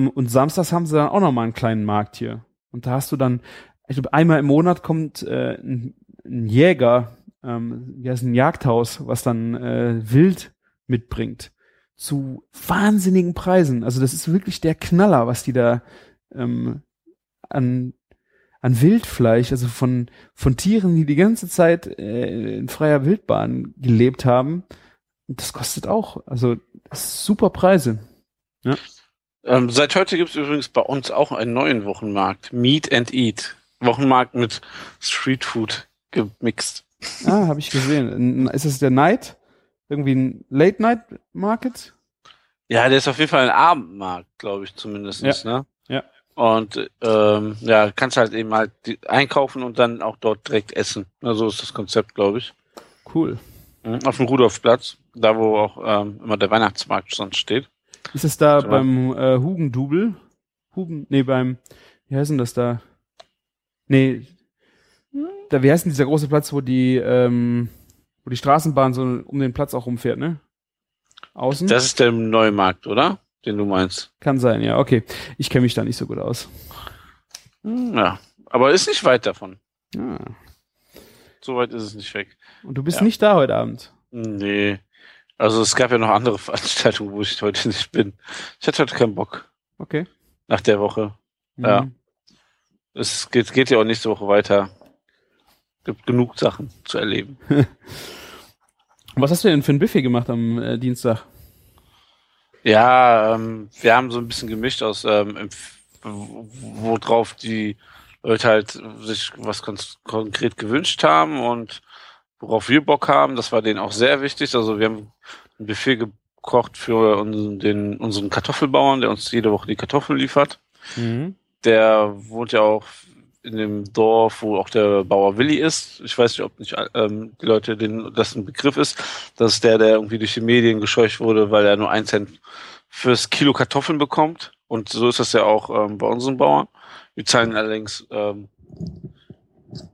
Und samstags haben sie dann auch nochmal einen kleinen Markt hier. Und da hast du dann, ich glaube, einmal im Monat kommt ein Jäger, ja, ist ein Jagdhaus, was dann Wild mitbringt. Zu wahnsinnigen Preisen. Also das ist wirklich der Knaller, was die da an Wildfleisch, also von Tieren, die die ganze Zeit in freier Wildbahn gelebt haben. Und das kostet auch, also super Preise. Ja. Seit heute gibt es übrigens bei uns auch einen neuen Wochenmarkt. Meat and Eat. Wochenmarkt mit Streetfood gemixt. Ah, habe ich gesehen. Ist das der Night? Irgendwie ein Late-Night-Market? Ja, der ist auf jeden Fall ein Abendmarkt, glaube ich zumindest. Ja. Ne? Ja. Und ja, kannst halt eben halt einkaufen und dann auch dort direkt essen. Na, so ist das Konzept, glaube ich. Cool. Auf dem Rudolfplatz, da wo auch immer der Weihnachtsmarkt sonst steht. Ist es da also beim Hugendubel? Wie heißt denn das da? Wie heißt denn dieser große Platz, wo die Straßenbahn so um den Platz auch rumfährt, ne? Außen? Das ist der Neumarkt, oder? Den du meinst. Kann sein, ja, okay. Ich kenne mich da nicht so gut aus. Ja, aber ist nicht weit davon. Ah. So weit ist es nicht weg. Und du bist nicht da heute Abend? Nee. Also es gab ja noch andere Veranstaltungen, wo ich heute nicht bin. Ich hatte heute keinen Bock. Okay. Nach der Woche. Mhm. Ja. Es geht ja auch nächste Woche weiter. Gibt genug Sachen zu erleben. Was hast du denn für ein Buffet gemacht am Dienstag? Ja, wir haben so ein bisschen gemischt aus, worauf die Leute halt sich was konkret gewünscht haben und worauf wir Bock haben, das war denen auch sehr wichtig. Also wir haben ein Buffet gekocht für unseren Kartoffelbauern, der uns jede Woche die Kartoffeln liefert. Mhm. Der wohnt ja auch in dem Dorf, wo auch der Bauer Willi ist. Ich weiß nicht, ob nicht die Leute, denen das ein Begriff ist. Das ist der irgendwie durch die Medien gescheucht wurde, weil er nur 1 Cent fürs Kilo Kartoffeln bekommt. Und so ist das ja auch bei unseren Bauern. Wir zahlen allerdings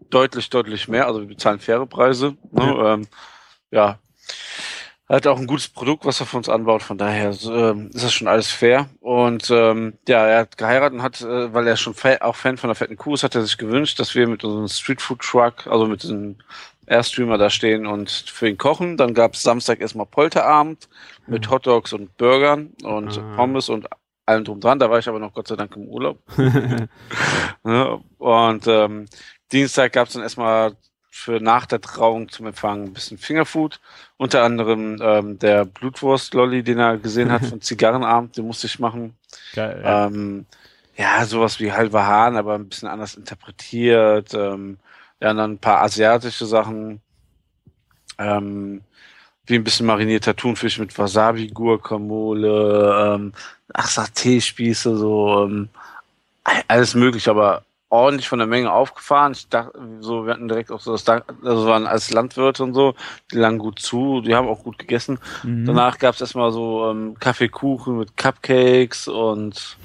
deutlich mehr, also wir bezahlen faire Preise. Ne? Ja. Ja, er hat auch ein gutes Produkt, was er für uns anbaut, von daher ist das schon alles fair. Und ja, er hat geheiratet und hat, weil er schon auch Fan von der fetten Kuh ist, hat er sich gewünscht, dass wir mit unserem Streetfood-Truck, also mit diesem Airstreamer da stehen und für ihn kochen. Dann gab es Samstag erstmal Polterabend mit Hotdogs und Burgern und Pommes und allem drum dran. Da war ich aber noch Gott sei Dank im Urlaub. Ne? Und Dienstag gab es dann erstmal für nach der Trauung zum Empfang ein bisschen Fingerfood. Unter anderem der Blutwurst-Lolli, den er gesehen hat von Zigarrenabend, den musste ich machen. Geil, ja. Ja, sowas wie halber Hahn, aber ein bisschen anders interpretiert. Ja, dann ein paar asiatische Sachen. Wie ein bisschen marinierter Thunfisch mit Wasabi, Guacamole, ach, Saté-Spieße, so alles möglich, aber ordentlich von der Menge aufgefahren. Ich dachte, so, wir hatten direkt auch so das, also waren als Landwirte und so, die lagen gut zu, die haben auch gut gegessen. Mhm. Danach gab es erstmal so Kaffeekuchen mit Cupcakes und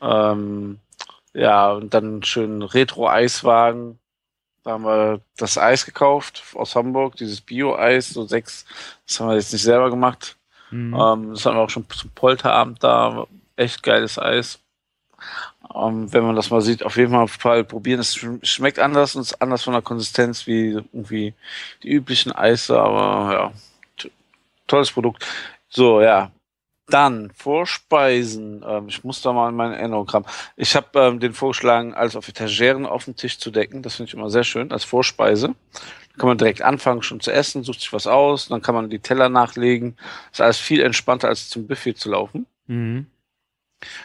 ja, und dann einen schönen Retro-Eiswagen. Da haben wir das Eis gekauft aus Hamburg, dieses Bio-Eis, so 6, das haben wir jetzt nicht selber gemacht. Mhm. Das hatten wir auch schon zum Polterabend da, echt geiles Eis. Wenn man das mal sieht, auf jeden Fall probieren. Es schmeckt anders und ist anders von der Konsistenz wie irgendwie die üblichen Eise, aber ja, tolles Produkt. So, ja. Dann Vorspeisen. Ich muss da mal in mein Erinnerungsgramm. Ich habe den vorgeschlagen, alles auf Etageren auf den Tisch zu decken. Das finde ich immer sehr schön als Vorspeise. Da kann man direkt anfangen schon zu essen, sucht sich was aus, dann kann man die Teller nachlegen. Ist alles viel entspannter als zum Buffet zu laufen. Mhm.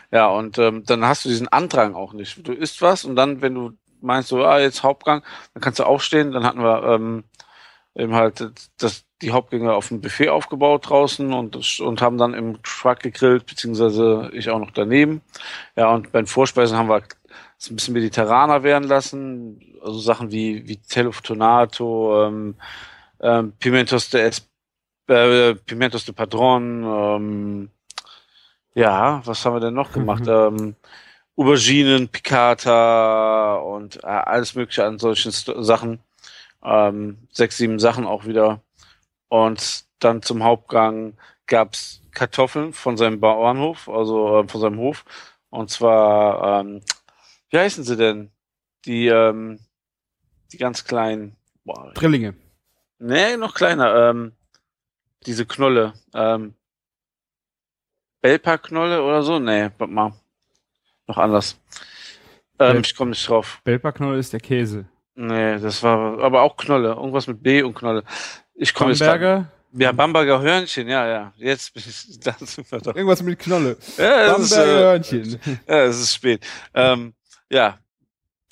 Ja, und dann hast du diesen Andrang auch nicht. Du isst was und dann, wenn du meinst, so, ah, jetzt Hauptgang, dann kannst du aufstehen. Dann hatten wir eben halt die Hauptgänge auf dem Buffet aufgebaut draußen und haben dann im Truck gegrillt, beziehungsweise ich auch noch daneben. Ja, und bei den Vorspeisen haben wir es ein bisschen mediterraner werden lassen. Also Sachen wie Telotonato, Pimentos de Padron, Ja, was haben wir denn noch gemacht? Auberginen, Piccata und alles mögliche an solchen Sachen. 6, 7 Sachen auch wieder. Und dann zum Hauptgang gab es Kartoffeln von seinem Bauernhof, also von seinem Hof. Und zwar, wie heißen sie denn? Die ganz kleinen... Boah, Drillinge. Nee, noch kleiner. Diese Knolle. Belpa-Knolle oder so? Nee, warte mal. Noch anders. Ich komme nicht drauf. Belpa-Knolle ist der Käse. Nee, das war aber auch Knolle. Irgendwas mit B und Knolle. Ich komme nicht drauf. Ja, Bamberger Hörnchen, ja. Jetzt bin ich da. Irgendwas mit Knolle. Ja, Bamberger Hörnchen. Ja, es ist spät. Ja,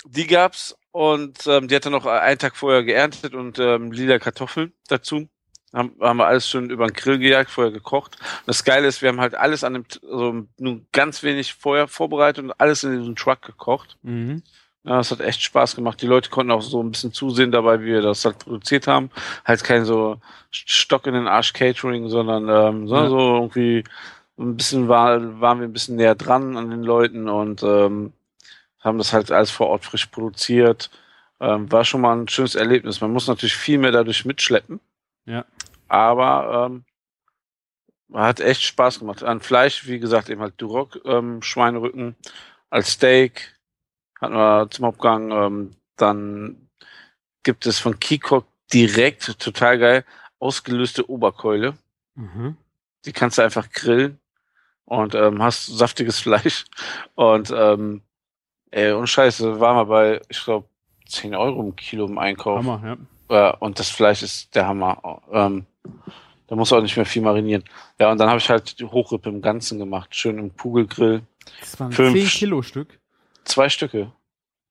die gab's und die hatte noch einen Tag vorher geerntet und lila Kartoffeln dazu. Haben wir alles schon über den Grill gejagt, vorher gekocht. Und das Geile ist, wir haben halt alles an dem, also nur ganz wenig vorher vorbereitet und alles in diesem Truck gekocht. Mhm. Ja, das hat echt Spaß gemacht. Die Leute konnten auch so ein bisschen zusehen dabei, wie wir das halt produziert haben. Halt kein so Stock in den Arsch Catering, sondern so irgendwie ein bisschen waren wir ein bisschen näher dran an den Leuten und haben das halt alles vor Ort frisch produziert. War schon mal ein schönes Erlebnis. Man muss natürlich viel mehr dadurch mitschleppen. Ja. Aber hat echt Spaß gemacht. An Fleisch, wie gesagt, eben halt DEWOG, Schweinerücken, als Steak hatten wir zum Hauptgang. Dann gibt es von Kikok direkt, total geil, ausgelöste Oberkeule. Mhm. Die kannst du einfach grillen und hast saftiges Fleisch. Und und Scheiße, waren wir bei, ich glaube, 10 Euro im Kilo im Einkauf. Hammer, ja. Und das Fleisch ist der Hammer. Da muss auch nicht mehr viel marinieren. Ja, und dann habe ich halt die Hochrippe im Ganzen gemacht. Schön im Kugelgrill. Das waren 10 Kilo Stück? 2 Stücke.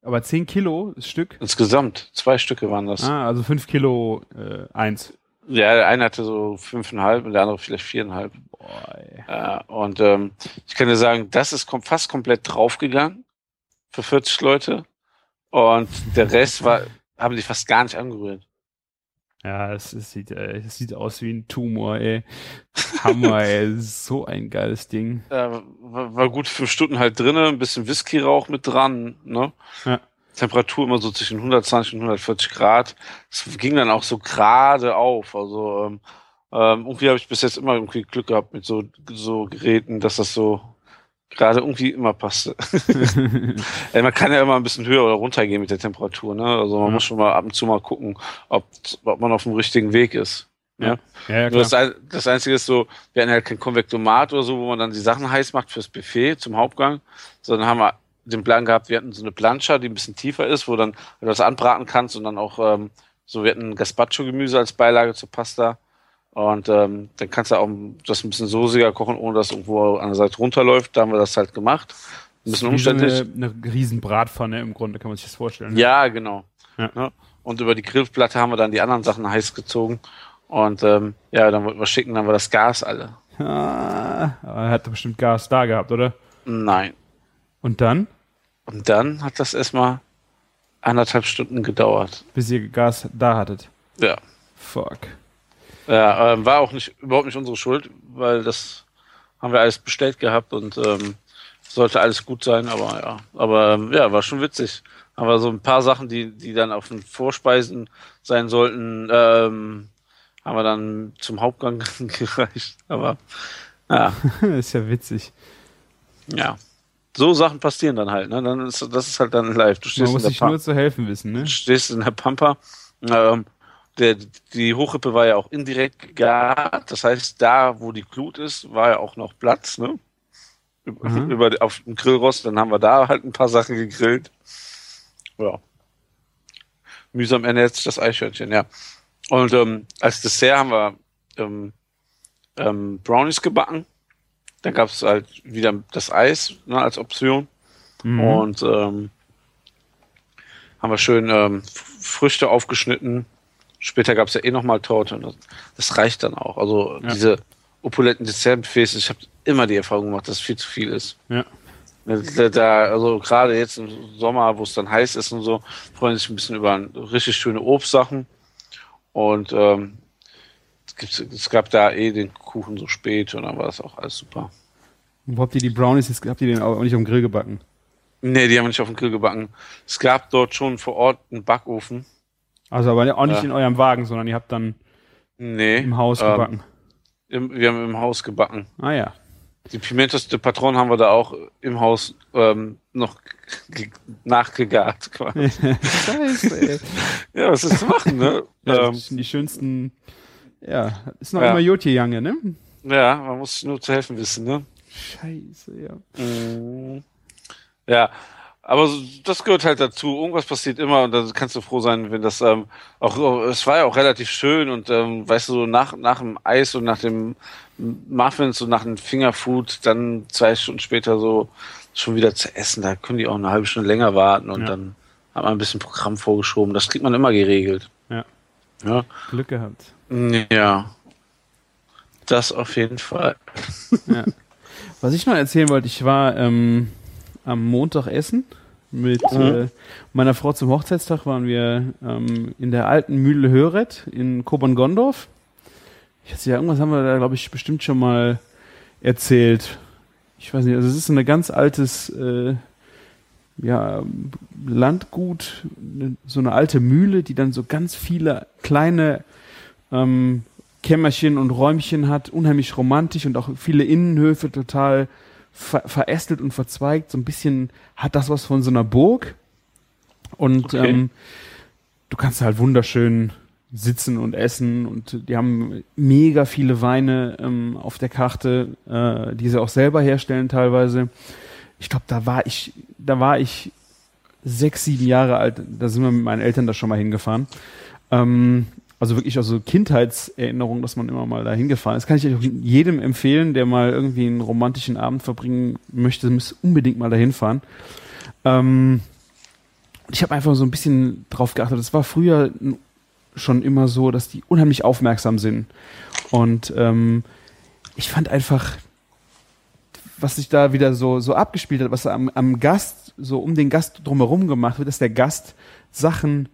Aber 10 Kilo das Stück? Insgesamt. 2 Stücke waren das. Ah, also 5 Kilo 1. Ja, der eine hatte so 5,5 und der andere vielleicht 4,5. Und ich kann dir sagen, das ist fast komplett draufgegangen für 40 Leute. Und der Rest haben die fast gar nicht angerührt. Ja, es sieht aus wie ein Tumor, ey. Hammer, ey. So ein geiles Ding. War gut 5 Stunden halt drin, ein bisschen Whisky-Rauch mit dran, ne? Ja. Temperatur immer so zwischen 120 und 140 Grad. Es ging dann auch so gerade auf. Also irgendwie habe ich bis jetzt immer irgendwie Glück gehabt mit so Geräten, dass das so gerade irgendwie immer passte. Ey, man kann ja immer ein bisschen höher oder runter gehen mit der Temperatur, ne? Also man muss schon mal ab und zu mal gucken, ob man auf dem richtigen Weg ist. Ne? Ja, klar. Das Einzige ist so, wir hatten halt kein Konvektomat oder so, wo man dann die Sachen heiß macht fürs Buffet zum Hauptgang, sondern haben wir den Plan gehabt, wir hatten so eine Plancha, die ein bisschen tiefer ist, wo dann du das anbraten kannst und dann auch wir hatten Gazpacho-Gemüse als Beilage zur Pasta. Und dann kannst du auch das ein bisschen soßiger kochen, ohne dass irgendwo an der Seite runterläuft. Da haben wir das halt gemacht. Ein bisschen umständlich. Eine riesen Bratpfanne im Grunde, kann man sich das vorstellen. Ne? Ja, genau. Ja. Ja. Und über die Grillplatte haben wir dann die anderen Sachen heiß gezogen. Und dann wollten wir schicken, dann war das Gas alle. Ah, aber er hat bestimmt Gas da gehabt, oder? Nein. Und dann? Und dann hat das erstmal 1,5 Stunden gedauert. Bis ihr Gas da hattet? Ja. Fuck. Ja, war auch überhaupt nicht unsere Schuld, weil das haben wir alles bestellt gehabt und sollte alles gut sein, aber war schon witzig. Aber so ein paar Sachen, die dann auf den Vorspeisen sein sollten, haben wir dann zum Hauptgang gereicht. Aber ja. Ist ja witzig. Ja. So Sachen passieren dann halt, ne? Das ist halt dann live. Du stehst Man muss in der sich nur zu helfen wissen, ne? Du stehst in der Pampa, die Hochrippe war ja auch indirekt gegart, das heißt, da, wo die Glut ist, war ja auch noch Platz, ne? Auf dem Grillrost, dann haben wir da halt ein paar Sachen gegrillt. Ja. Mühsam ernährt sich das Eichhörnchen, ja. Und als Dessert haben wir Brownies gebacken. Da gab es halt wieder das Eis, ne, als Option. Mhm. Und haben wir schön Früchte aufgeschnitten. Später gab es ja nochmal Torte und das reicht dann auch. Also diese opulenten Dessertbuffets, ich habe immer die Erfahrung gemacht, dass es viel zu viel ist. Ja. Also gerade jetzt im Sommer, wo es dann heiß ist und so, freuen sich ein bisschen über richtig schöne Obstsachen. Und es gab da den Kuchen so spät und dann war das auch alles super. Und habt ihr die Brownies, habt ihr den auch nicht auf dem Grill gebacken? Nee, die haben wir nicht auf dem Grill gebacken. Es gab dort schon vor Ort einen Backofen. Also aber auch nicht in eurem Wagen, sondern ihr habt dann im Haus gebacken. Wir haben im Haus gebacken. Ah ja. Die Pimentos de Patron haben wir da auch im Haus noch nachgegart quasi. Scheiße, ey. Ja, was ist zu machen, ne? Ja, das sind die schönsten, ist noch immer Jotje-Jange, ne? Ja, man muss nur zu helfen wissen, ne? Scheiße, ja. Ja, aber das gehört halt dazu. Irgendwas passiert immer und dann kannst du froh sein, wenn das auch, es war ja auch relativ schön und weißt du, so nach dem Eis und nach dem Muffins und nach dem Fingerfood dann 2 Stunden später so schon wieder zu essen. Da können die auch eine halbe Stunde länger warten und dann hat man ein bisschen Programm vorgeschoben. Das kriegt man immer geregelt. Ja. Glück gehabt. Ja. Das auf jeden Fall. Ja. Was ich noch erzählen wollte, ich war am Montag essen mit meiner Frau zum Hochzeitstag, waren wir in der Alten Mühle Höret in Kobern-Gondorf. Ich weiß nicht, irgendwas haben wir da, glaube ich, bestimmt schon mal erzählt. Ich weiß nicht, also es ist so ein ganz altes Landgut, so eine alte Mühle, die dann so ganz viele kleine Kämmerchen und Räumchen hat, unheimlich romantisch und auch viele Innenhöfe total verästelt und verzweigt, so ein bisschen hat das was von so einer Burg und okay. Du kannst halt wunderschön sitzen und essen und die haben mega viele Weine auf der Karte, die sie auch selber herstellen teilweise. Ich glaube, da war ich 6, 7 Jahre alt, da sind wir mit meinen Eltern da schon mal hingefahren. Also wirklich aus so Kindheitserinnerungen, dass man immer mal da hingefahren ist. Kann ich euch auch jedem empfehlen, der mal irgendwie einen romantischen Abend verbringen möchte, muss unbedingt mal da hinfahren. Ich habe einfach so ein bisschen drauf geachtet. Es war früher schon immer so, dass die unheimlich aufmerksam sind. Und ich fand einfach, was sich da wieder so abgespielt hat, was am Gast, so um den Gast drumherum gemacht wird, dass der Gast Sachen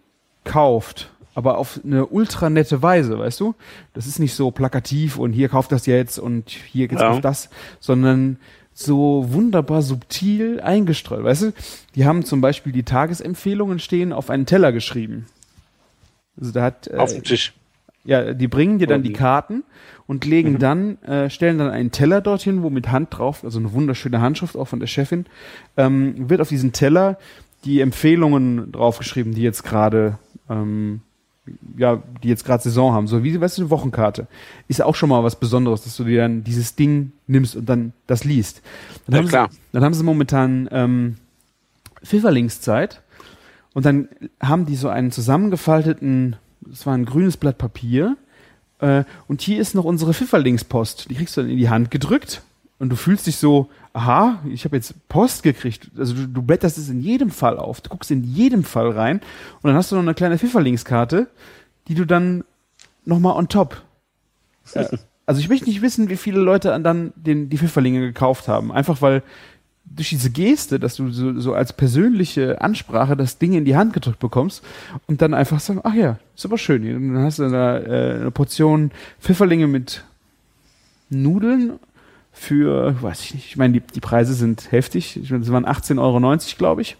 kauft. Aber auf eine ultra nette Weise, weißt du? Das ist nicht so plakativ und hier kauft das jetzt und hier geht's auf das, sondern so wunderbar subtil eingestreut, weißt du? Die haben zum Beispiel die Tagesempfehlungen stehen auf einen Teller geschrieben. Also da hat auf den Tisch. Ja, die bringen dir dann die Karten und legen stellen dann einen Teller dorthin, wo mit Hand drauf, also eine wunderschöne Handschrift auch von der Chefin, wird auf diesen Teller die Empfehlungen draufgeschrieben, die jetzt gerade Saison haben, so wie, weißt du, eine Wochenkarte. Ist auch schon mal was Besonderes, dass du dir dann dieses Ding nimmst und dann das liest. Dann haben sie momentan Pfifferlingszeit und dann haben die so einen zusammengefalteten, das war ein grünes Blatt Papier und hier ist noch unsere Pfifferlingspost. Die kriegst du dann in die Hand gedrückt und du fühlst dich so, aha, ich habe jetzt Post gekriegt. Also du blätterst es in jedem Fall auf. Du guckst in jedem Fall rein und dann hast du noch eine kleine Pfifferlingskarte, die du dann nochmal on top. Also ich möchte nicht wissen, wie viele Leute dann die Pfifferlinge gekauft haben. Einfach weil durch diese Geste, dass du so als persönliche Ansprache das Ding in die Hand gedrückt bekommst und dann einfach sagen, ach ja, ist aber schön. Und dann hast du eine Portion Pfifferlinge mit Nudeln für, weiß ich nicht, ich meine, die Preise sind heftig. Ich meine, das waren 18,90 €, glaube ich.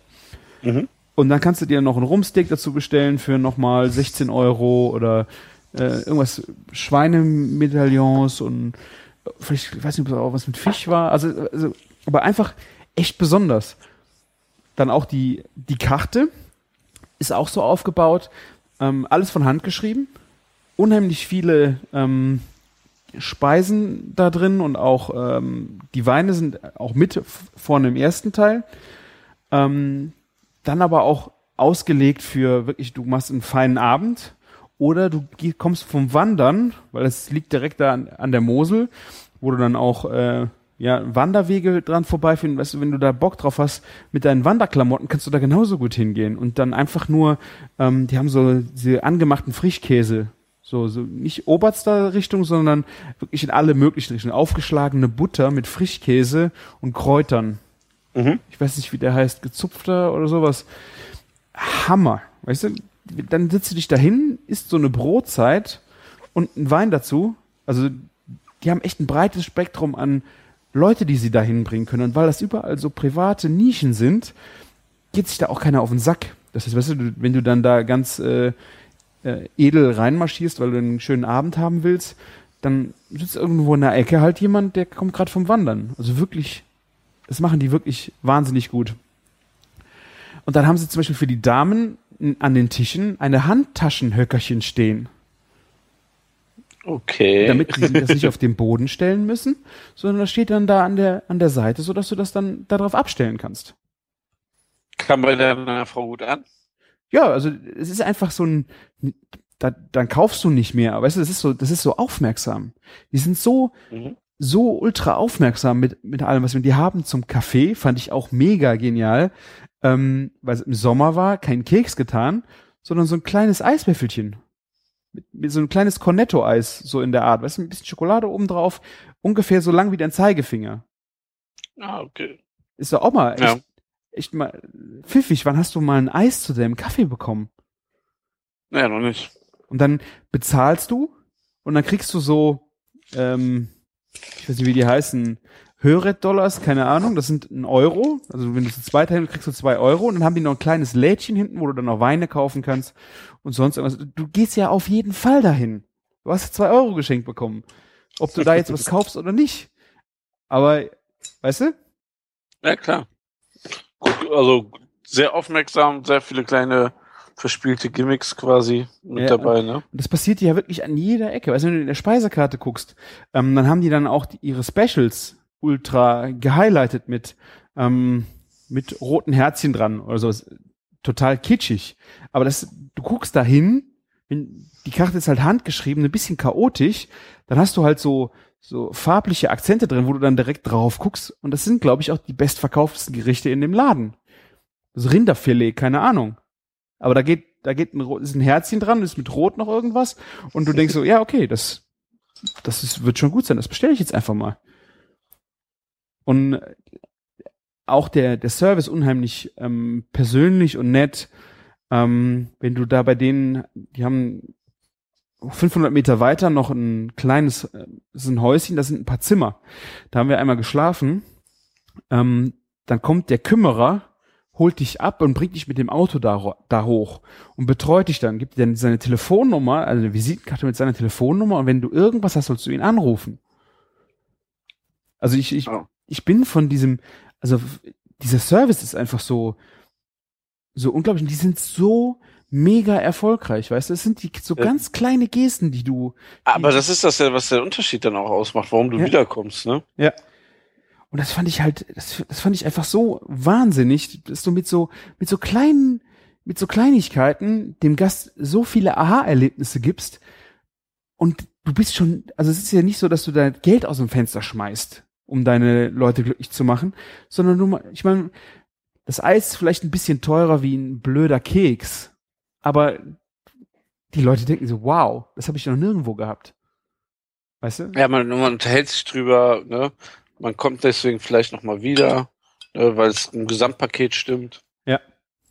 Mhm. Und dann kannst du dir noch einen Rumsteak dazu bestellen für nochmal 16 € oder irgendwas, Schweinemedaillons und vielleicht, ich weiß nicht, ob es auch was mit Fisch war. Also, aber einfach echt besonders. Dann auch die Karte ist auch so aufgebaut. Alles von Hand geschrieben. Unheimlich viele Speisen da drin und auch die Weine sind auch mit vorne im ersten Teil. Dann aber auch ausgelegt für wirklich, du machst einen feinen Abend oder du kommst vom Wandern, weil es liegt direkt da an der Mosel, wo du dann auch Wanderwege dran vorbeifinden. Weißt du, wenn du da Bock drauf hast, mit deinen Wanderklamotten kannst du da genauso gut hingehen und dann einfach nur, die haben so diese angemachten Frischkäse. So nicht oberster Richtung, sondern wirklich in alle möglichen Richtungen. Aufgeschlagene Butter mit Frischkäse und Kräutern. Mhm. Ich weiß nicht, wie der heißt, gezupfter oder sowas. Hammer. Weißt du, dann sitzt du dich dahin, isst so eine Brotzeit und einen Wein dazu. Also die haben echt ein breites Spektrum an Leute, die sie dahin bringen können. Und weil das überall so private Nischen sind, geht sich da auch keiner auf den Sack. Das heißt, weißt du, wenn du dann da ganz edel reinmarschierst, weil du einen schönen Abend haben willst, dann sitzt irgendwo in der Ecke halt jemand, der kommt gerade vom Wandern. Also wirklich, das machen die wirklich wahnsinnig gut. Und dann haben sie zum Beispiel für die Damen an den Tischen eine Handtaschenhöckerchen stehen. Okay. Damit die das nicht auf den Boden stellen müssen, sondern das steht dann da an der Seite, sodass du das dann darauf abstellen kannst. Kam bei deiner Frau gut an? Ja, also es ist einfach so ein, dann kaufst du nicht mehr. Weißt du, das ist so aufmerksam. Die sind so ultra aufmerksam mit allem, was die haben. Zum Kaffee fand ich auch mega genial, weil es im Sommer war, kein Keks getan, sondern so ein kleines Eiswäffelchen. Mit so ein kleines Cornetto-Eis, so in der Art. Weißt du, ein bisschen Schokolade oben drauf, ungefähr so lang wie dein Zeigefinger. Ah, okay. Ist doch auch mal echt, echt mal pfiffig. Wann hast du mal ein Eis zu deinem Kaffee bekommen? Naja, noch nicht. Und dann bezahlst du und dann kriegst du so, ich weiß nicht, wie die heißen, Höret-Dollars, keine Ahnung, das sind 1 Euro. Also wenn du zu zweit hin, kriegst du 2 Euro und dann haben die noch ein kleines Lädchen hinten, wo du dann noch Weine kaufen kannst und sonst irgendwas. Du gehst ja auf jeden Fall dahin. Du hast 2 Euro geschenkt bekommen. Ob du da jetzt was kaufst oder nicht. Aber, weißt du? Ja, klar. Gut, also sehr aufmerksam, sehr viele kleine verspielte Gimmicks quasi mit dabei, ne? Das passiert ja wirklich an jeder Ecke. Also wenn du in der Speisekarte guckst, dann haben die dann auch ihre Specials ultra gehighlightet mit roten Herzchen dran oder sowas. Total kitschig. Aber du guckst da hin, die Karte ist halt handgeschrieben, ein bisschen chaotisch, dann hast du halt so farbliche Akzente drin, wo du dann direkt drauf guckst. Und das sind, glaube ich, auch die bestverkauftesten Gerichte in dem Laden. Also Rinderfilet, keine Ahnung. Aber da geht ist ein Herzchen dran, ist mit Rot noch irgendwas. Und du denkst so, ja, okay, das wird schon gut sein, das bestelle ich jetzt einfach mal. Und auch der Service unheimlich persönlich und nett. Wenn du da bei denen, die haben 500 Meter weiter noch ein kleines, das ist ein Häuschen, das sind ein paar Zimmer. Da haben wir einmal geschlafen. Dann kommt der Kümmerer, holt dich ab und bringt dich mit dem Auto da hoch und betreut dich dann, gibt dir dann seine Telefonnummer, also eine Visitenkarte mit seiner Telefonnummer und wenn du irgendwas hast, sollst du ihn anrufen. Also ich bin von dieser Service ist einfach so unglaublich. Und die sind so mega erfolgreich, weißt du? Es sind die so ganz kleine Gesten, die du... Aber das ist das ja, was der Unterschied dann auch ausmacht, warum du wiederkommst, ne? Ja. Und das fand ich halt, das fand ich einfach so wahnsinnig, dass du mit so Kleinigkeiten dem Gast so viele Aha-Erlebnisse gibst und du bist schon, also es ist ja nicht so, dass du dein Geld aus dem Fenster schmeißt, um deine Leute glücklich zu machen, sondern nur, ich meine, das Eis ist vielleicht ein bisschen teurer wie ein blöder Keks, aber die Leute denken so, wow, das habe ich noch nirgendwo gehabt. Weißt du? Ja, man unterhält sich drüber, ne? Man kommt deswegen vielleicht nochmal wieder, ne? Weil es im Gesamtpaket stimmt. Ja.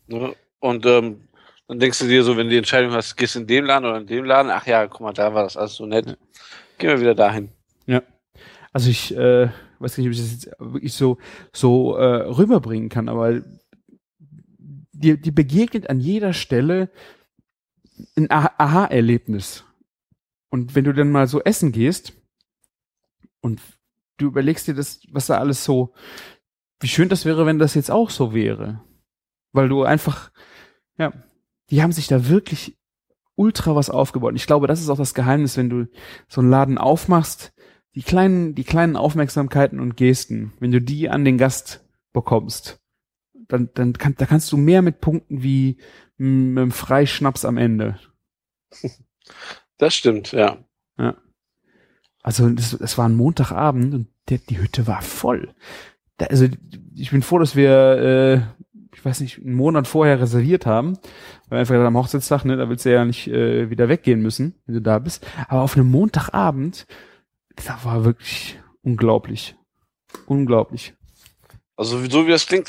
Ne? Und dann denkst du dir so, wenn du die Entscheidung hast, gehst in dem Laden oder in dem Laden, ach ja, guck mal, da war das alles so nett. Ja. Gehen wir wieder dahin. Ja. Also ich weiß nicht, ob ich das jetzt wirklich so rüberbringen kann, aber die begegnet an jeder Stelle ein Aha-Erlebnis. Und wenn du dann mal so essen gehst und du überlegst dir das, was da alles so, wie schön das wäre, wenn das jetzt auch so wäre. Weil du einfach, ja, die haben sich da wirklich ultra was aufgebaut. Und ich glaube, das ist auch das Geheimnis, wenn du so einen Laden aufmachst, die kleinen Aufmerksamkeiten und Gesten, wenn du die an den Gast bekommst, dann kannst du mehr mit punkten wie mit einem Freischnaps am Ende. Das stimmt, ja. Also das war ein Montagabend und die Hütte war voll. Also ich bin froh, dass wir ich weiß nicht, einen Monat vorher reserviert haben, weil wir einfach am Hochzeitstag, ne, da willst du ja nicht wieder weggehen müssen, wenn du da bist. Aber auf einem Montagabend, das war wirklich unglaublich. Unglaublich. Also so wie das klingt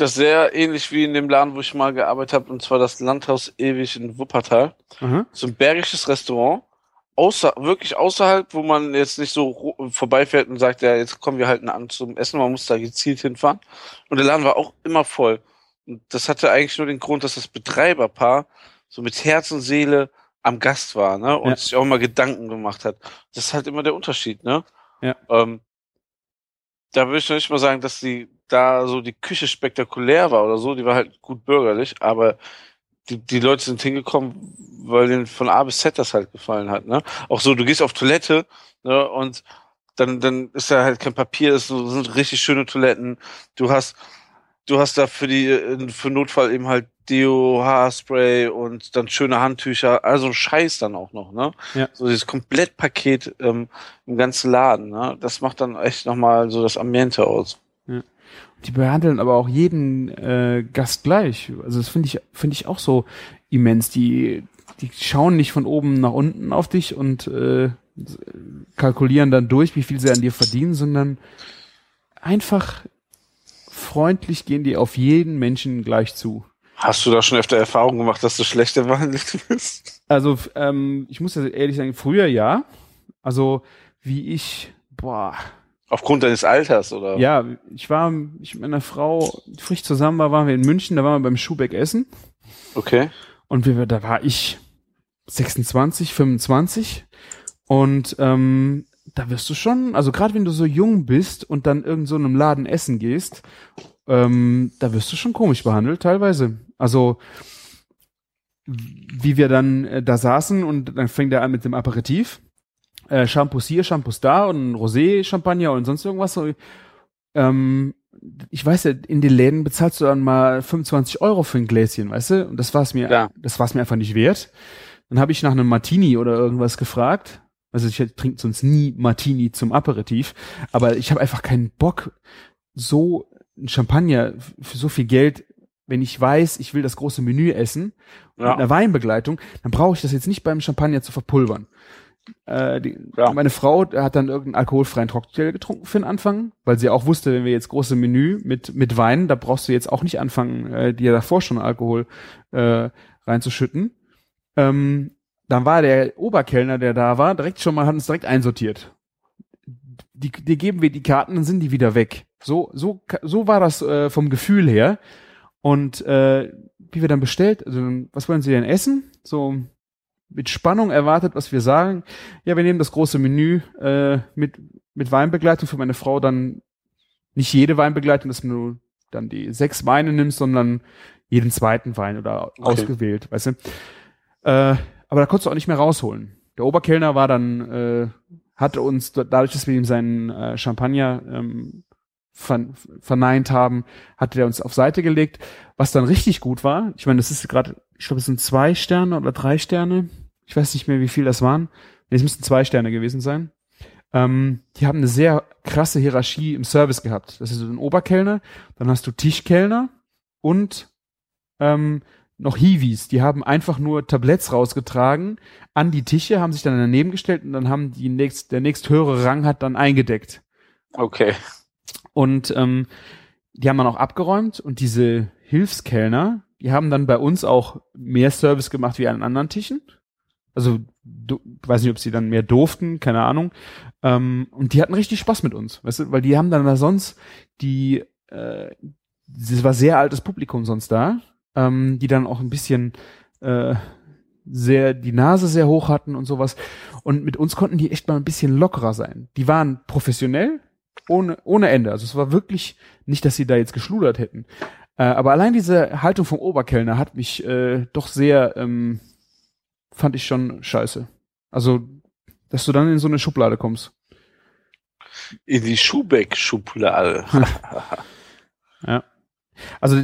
das sehr ähnlich wie in dem Laden, wo ich mal gearbeitet habe, und zwar das Landhaus Ewig in Wuppertal. Mhm. So ein bergisches Restaurant, wirklich außerhalb, wo man jetzt nicht so vorbeifährt und sagt, ja, jetzt kommen wir halt zum Essen, man muss da gezielt hinfahren. Und der Laden war auch immer voll. Und das hatte eigentlich nur den Grund, dass das Betreiberpaar so mit Herz und Seele am Gast war, ne? Und sich auch mal Gedanken gemacht hat. Das ist halt immer der Unterschied, ne? Ja. Da würde ich noch nicht mal sagen, dass die Küche spektakulär war oder so, die war halt gut bürgerlich, aber die Leute sind hingekommen, weil denen von A bis Z das halt gefallen hat, ne? Auch so, du gehst auf Toilette, ne, und dann ist da halt kein Papier, es sind richtig schöne Toiletten, du hast da für Notfall eben halt Deo, Haarspray und dann schöne Handtücher, also ein Scheiß dann auch noch, ne? Ja. So dieses Komplettpaket im ganzen Laden, ne? Das macht dann echt nochmal so das Ambiente aus. Ja. Die behandeln aber auch jeden Gast gleich. Also das finde ich auch so immens. Die schauen nicht von oben nach unten auf dich und kalkulieren dann durch, wie viel sie an dir verdienen, sondern einfach freundlich gehen die auf jeden Menschen gleich zu. Hast du da schon öfter Erfahrung gemacht, dass du schlechter behandelt bist? Also ich muss ja ehrlich sagen, früher ja. Also wie ich, aufgrund deines Alters, oder? Ja, ich mit einer Frau, die frisch zusammen war, waren wir in München, da waren wir beim Schubeck essen. Okay. Und da war ich 26, 25 und da wirst du schon, also gerade wenn du so jung bist und dann irgend so in einem Laden essen gehst, da wirst du schon komisch behandelt teilweise. Also wie wir dann da saßen und dann fängt er an mit dem Aperitif. Shampoos hier, Shampoos da und Rosé, Champagner und sonst irgendwas. Ich weiß ja, in den Läden bezahlst du dann mal 25 Euro für ein Gläschen, weißt du? Und das war es mir, Das war es mir einfach nicht wert. Dann habe ich nach einem Martini oder irgendwas gefragt. Also ich trinke sonst nie Martini zum Aperitif, aber ich habe einfach keinen Bock, so ein Champagner für so viel Geld, wenn ich weiß, ich will das große Menü essen mit einer Weinbegleitung, dann brauche ich das jetzt nicht beim Champagner zu verpulvern. Meine Frau hat dann irgendeinen alkoholfreien Cocktail getrunken für den Anfang, weil sie auch wusste, wenn wir jetzt große Menü mit Wein, da brauchst du jetzt auch nicht anfangen, dir davor schon Alkohol reinzuschütten. Dann war der Oberkellner, der da war, hat uns direkt einsortiert. Die geben wir die Karten, dann sind die wieder weg. So war das vom Gefühl her. Und wie wir dann bestellt, also was wollen Sie denn essen? So mit Spannung erwartet, was wir sagen. Ja, wir nehmen das große Menü mit Weinbegleitung. Für meine Frau dann nicht jede Weinbegleitung, dass du dann die 6 Weine nimmst, sondern jeden zweiten Wein oder ausgewählt, weißt du. Aber da konntest du auch nicht mehr rausholen. Der Oberkellner war dann, hat uns, dadurch, dass wir ihm seinen Champagner verneint haben, hat er uns auf Seite gelegt, was dann richtig gut war. Ich meine, das ist gerade, ich glaube, es sind 2 Sterne oder 3 Sterne. Ich weiß nicht mehr, wie viel das waren. Nee, es müssten 2 Sterne gewesen sein. Die haben eine sehr krasse Hierarchie im Service gehabt. Das ist so ein Oberkellner, dann hast du Tischkellner und noch Hiwis. Die haben einfach nur Tabletts rausgetragen an die Tische, haben sich dann daneben gestellt und dann haben der nächsthöhere Rang hat dann eingedeckt. Okay. Und die haben dann auch abgeräumt und diese Hilfskellner, die haben dann bei uns auch mehr Service gemacht wie an anderen Tischen. Also weiß nicht, ob sie dann mehr durften, keine Ahnung. Und die hatten richtig Spaß mit uns, weißt du, weil die haben dann da sonst das war sehr altes Publikum sonst da, die dann auch ein bisschen die Nase sehr hoch hatten und sowas. Und mit uns konnten die echt mal ein bisschen lockerer sein. Die waren professionell, ohne Ende. Also es war wirklich nicht, dass sie da jetzt geschludert hätten. Aber allein diese Haltung vom Oberkellner hat mich doch sehr, fand ich schon scheiße. Also, dass du dann in so eine Schublade kommst. In die Schubeck-Schublade. Ja. Also,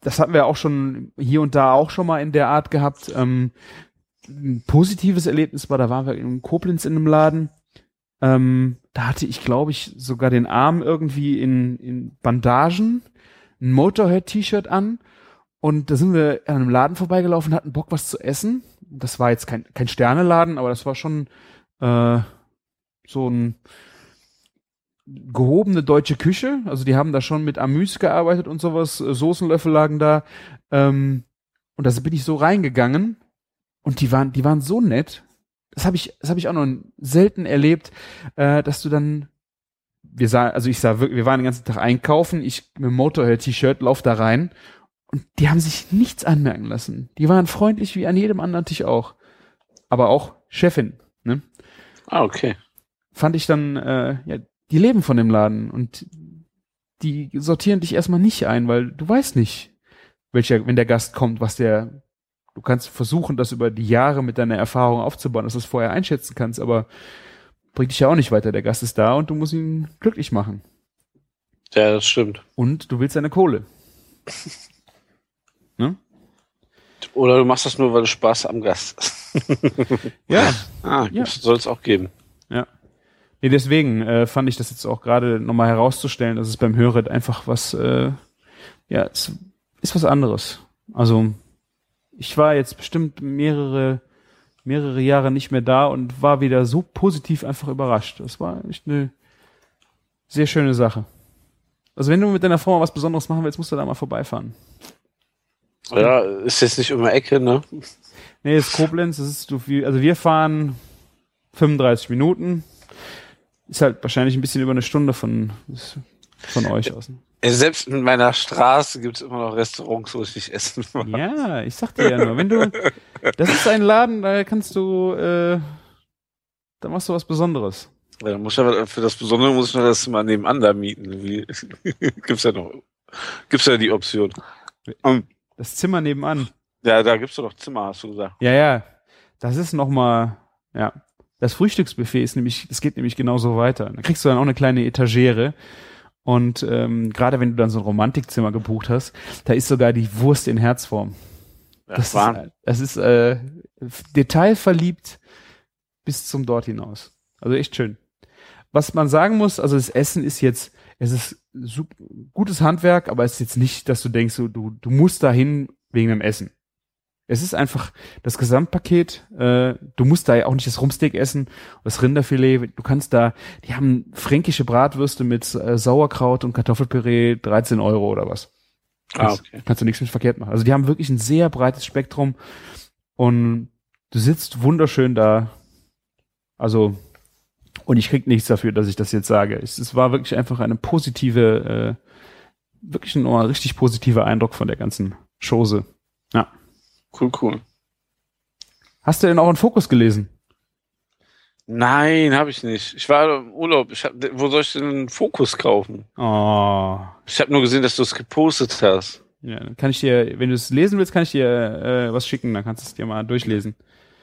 das hatten wir auch schon hier und da auch schon mal in der Art gehabt. Ein positives Erlebnis war, da waren wir in Koblenz in einem Laden. Da hatte ich, glaube ich, sogar den Arm irgendwie in Bandagen, ein Motorhead-T-Shirt an und da sind wir an einem Laden vorbeigelaufen, hatten Bock, was zu essen. Das war jetzt kein Sterneladen, aber das war schon so ein gehobene deutsche Küche. Also die haben da schon mit Amüs gearbeitet und sowas, Soßenlöffel lagen da. Und da bin ich so reingegangen und die waren so nett. Das habe ich auch noch selten erlebt, dass du dann, wir waren den ganzen Tag einkaufen, ich mit dem Motorhead-T-Shirt, lauf da rein und die haben sich nichts anmerken lassen. Die waren freundlich wie an jedem anderen Tisch auch. Aber auch Chefin, ne? Ah, okay. Fand ich dann, ja, die leben von dem Laden und die sortieren dich erstmal nicht ein, weil du weißt nicht, wenn der Gast kommt, du kannst versuchen, das über die Jahre mit deiner Erfahrung aufzubauen, dass du es vorher einschätzen kannst, aber bringt dich ja auch nicht weiter. Der Gast ist da und du musst ihn glücklich machen. Ja, das stimmt. Und du willst deine Kohle. Ne? Oder du machst das nur, weil du Spaß am Gast hast. Ja. Ja. Soll es auch geben. Ja. Nee, deswegen fand ich das jetzt auch gerade nochmal herauszustellen, dass es beim Höret einfach was, ja, es ist was anderes. Also, ich war jetzt bestimmt mehrere Jahre nicht mehr da und war wieder so positiv einfach überrascht. Das war echt eine sehr schöne Sache. Also wenn du mit deiner Frau was Besonderes machen willst, musst du da mal vorbeifahren. Ja, ist jetzt nicht um die Ecke, ne? Nee, ist Koblenz. Das ist also wir fahren 35 Minuten. Ist halt wahrscheinlich ein bisschen über eine Stunde von euch aus. Selbst mit meiner Straße gibt es immer noch Restaurants, wo ich nicht essen mag. Ja, ich sag dir ja nur, das ist ein Laden, da kannst du, da machst du was Besonderes. Ja, für das Besondere muss ich noch das mal nebenan da mieten. Gibt's ja die Option. Das Zimmer nebenan. Ja, da gibt's doch noch Zimmer, hast du gesagt. Ja, das ist nochmal, ja. Das Frühstücksbuffet geht nämlich genauso weiter. Da kriegst du dann auch eine kleine Etagere. Und gerade wenn du dann so ein Romantikzimmer gebucht hast, da ist sogar die Wurst in Herzform. Das ist detailverliebt bis zum Dort hinaus. Also echt schön. Was man sagen muss, also das Essen ist jetzt, es ist gutes Handwerk, aber es ist jetzt nicht, dass du denkst, du musst dahin wegen dem Essen. Es ist einfach das Gesamtpaket. Du musst da ja auch nicht das Rumpsteak essen, das Rinderfilet. Du kannst da, die haben fränkische Bratwürste mit Sauerkraut und Kartoffelpüree, 13 € oder was. Kannst du nichts mit verkehrt machen. Also die haben wirklich ein sehr breites Spektrum und du sitzt wunderschön da. Also, und ich krieg nichts dafür, dass ich das jetzt sage. Es war wirklich einfach ein richtig positiver Eindruck von der ganzen Chose. Ja. Cool. Hast du denn auch einen Fokus gelesen? Nein, habe ich nicht. Ich war im Urlaub. Wo soll ich denn einen Fokus kaufen? Oh. Ich habe nur gesehen, dass du es gepostet hast. Ja, dann kann ich dir, wenn du es lesen willst, kann ich dir was schicken. Dann kannst du es dir mal durchlesen.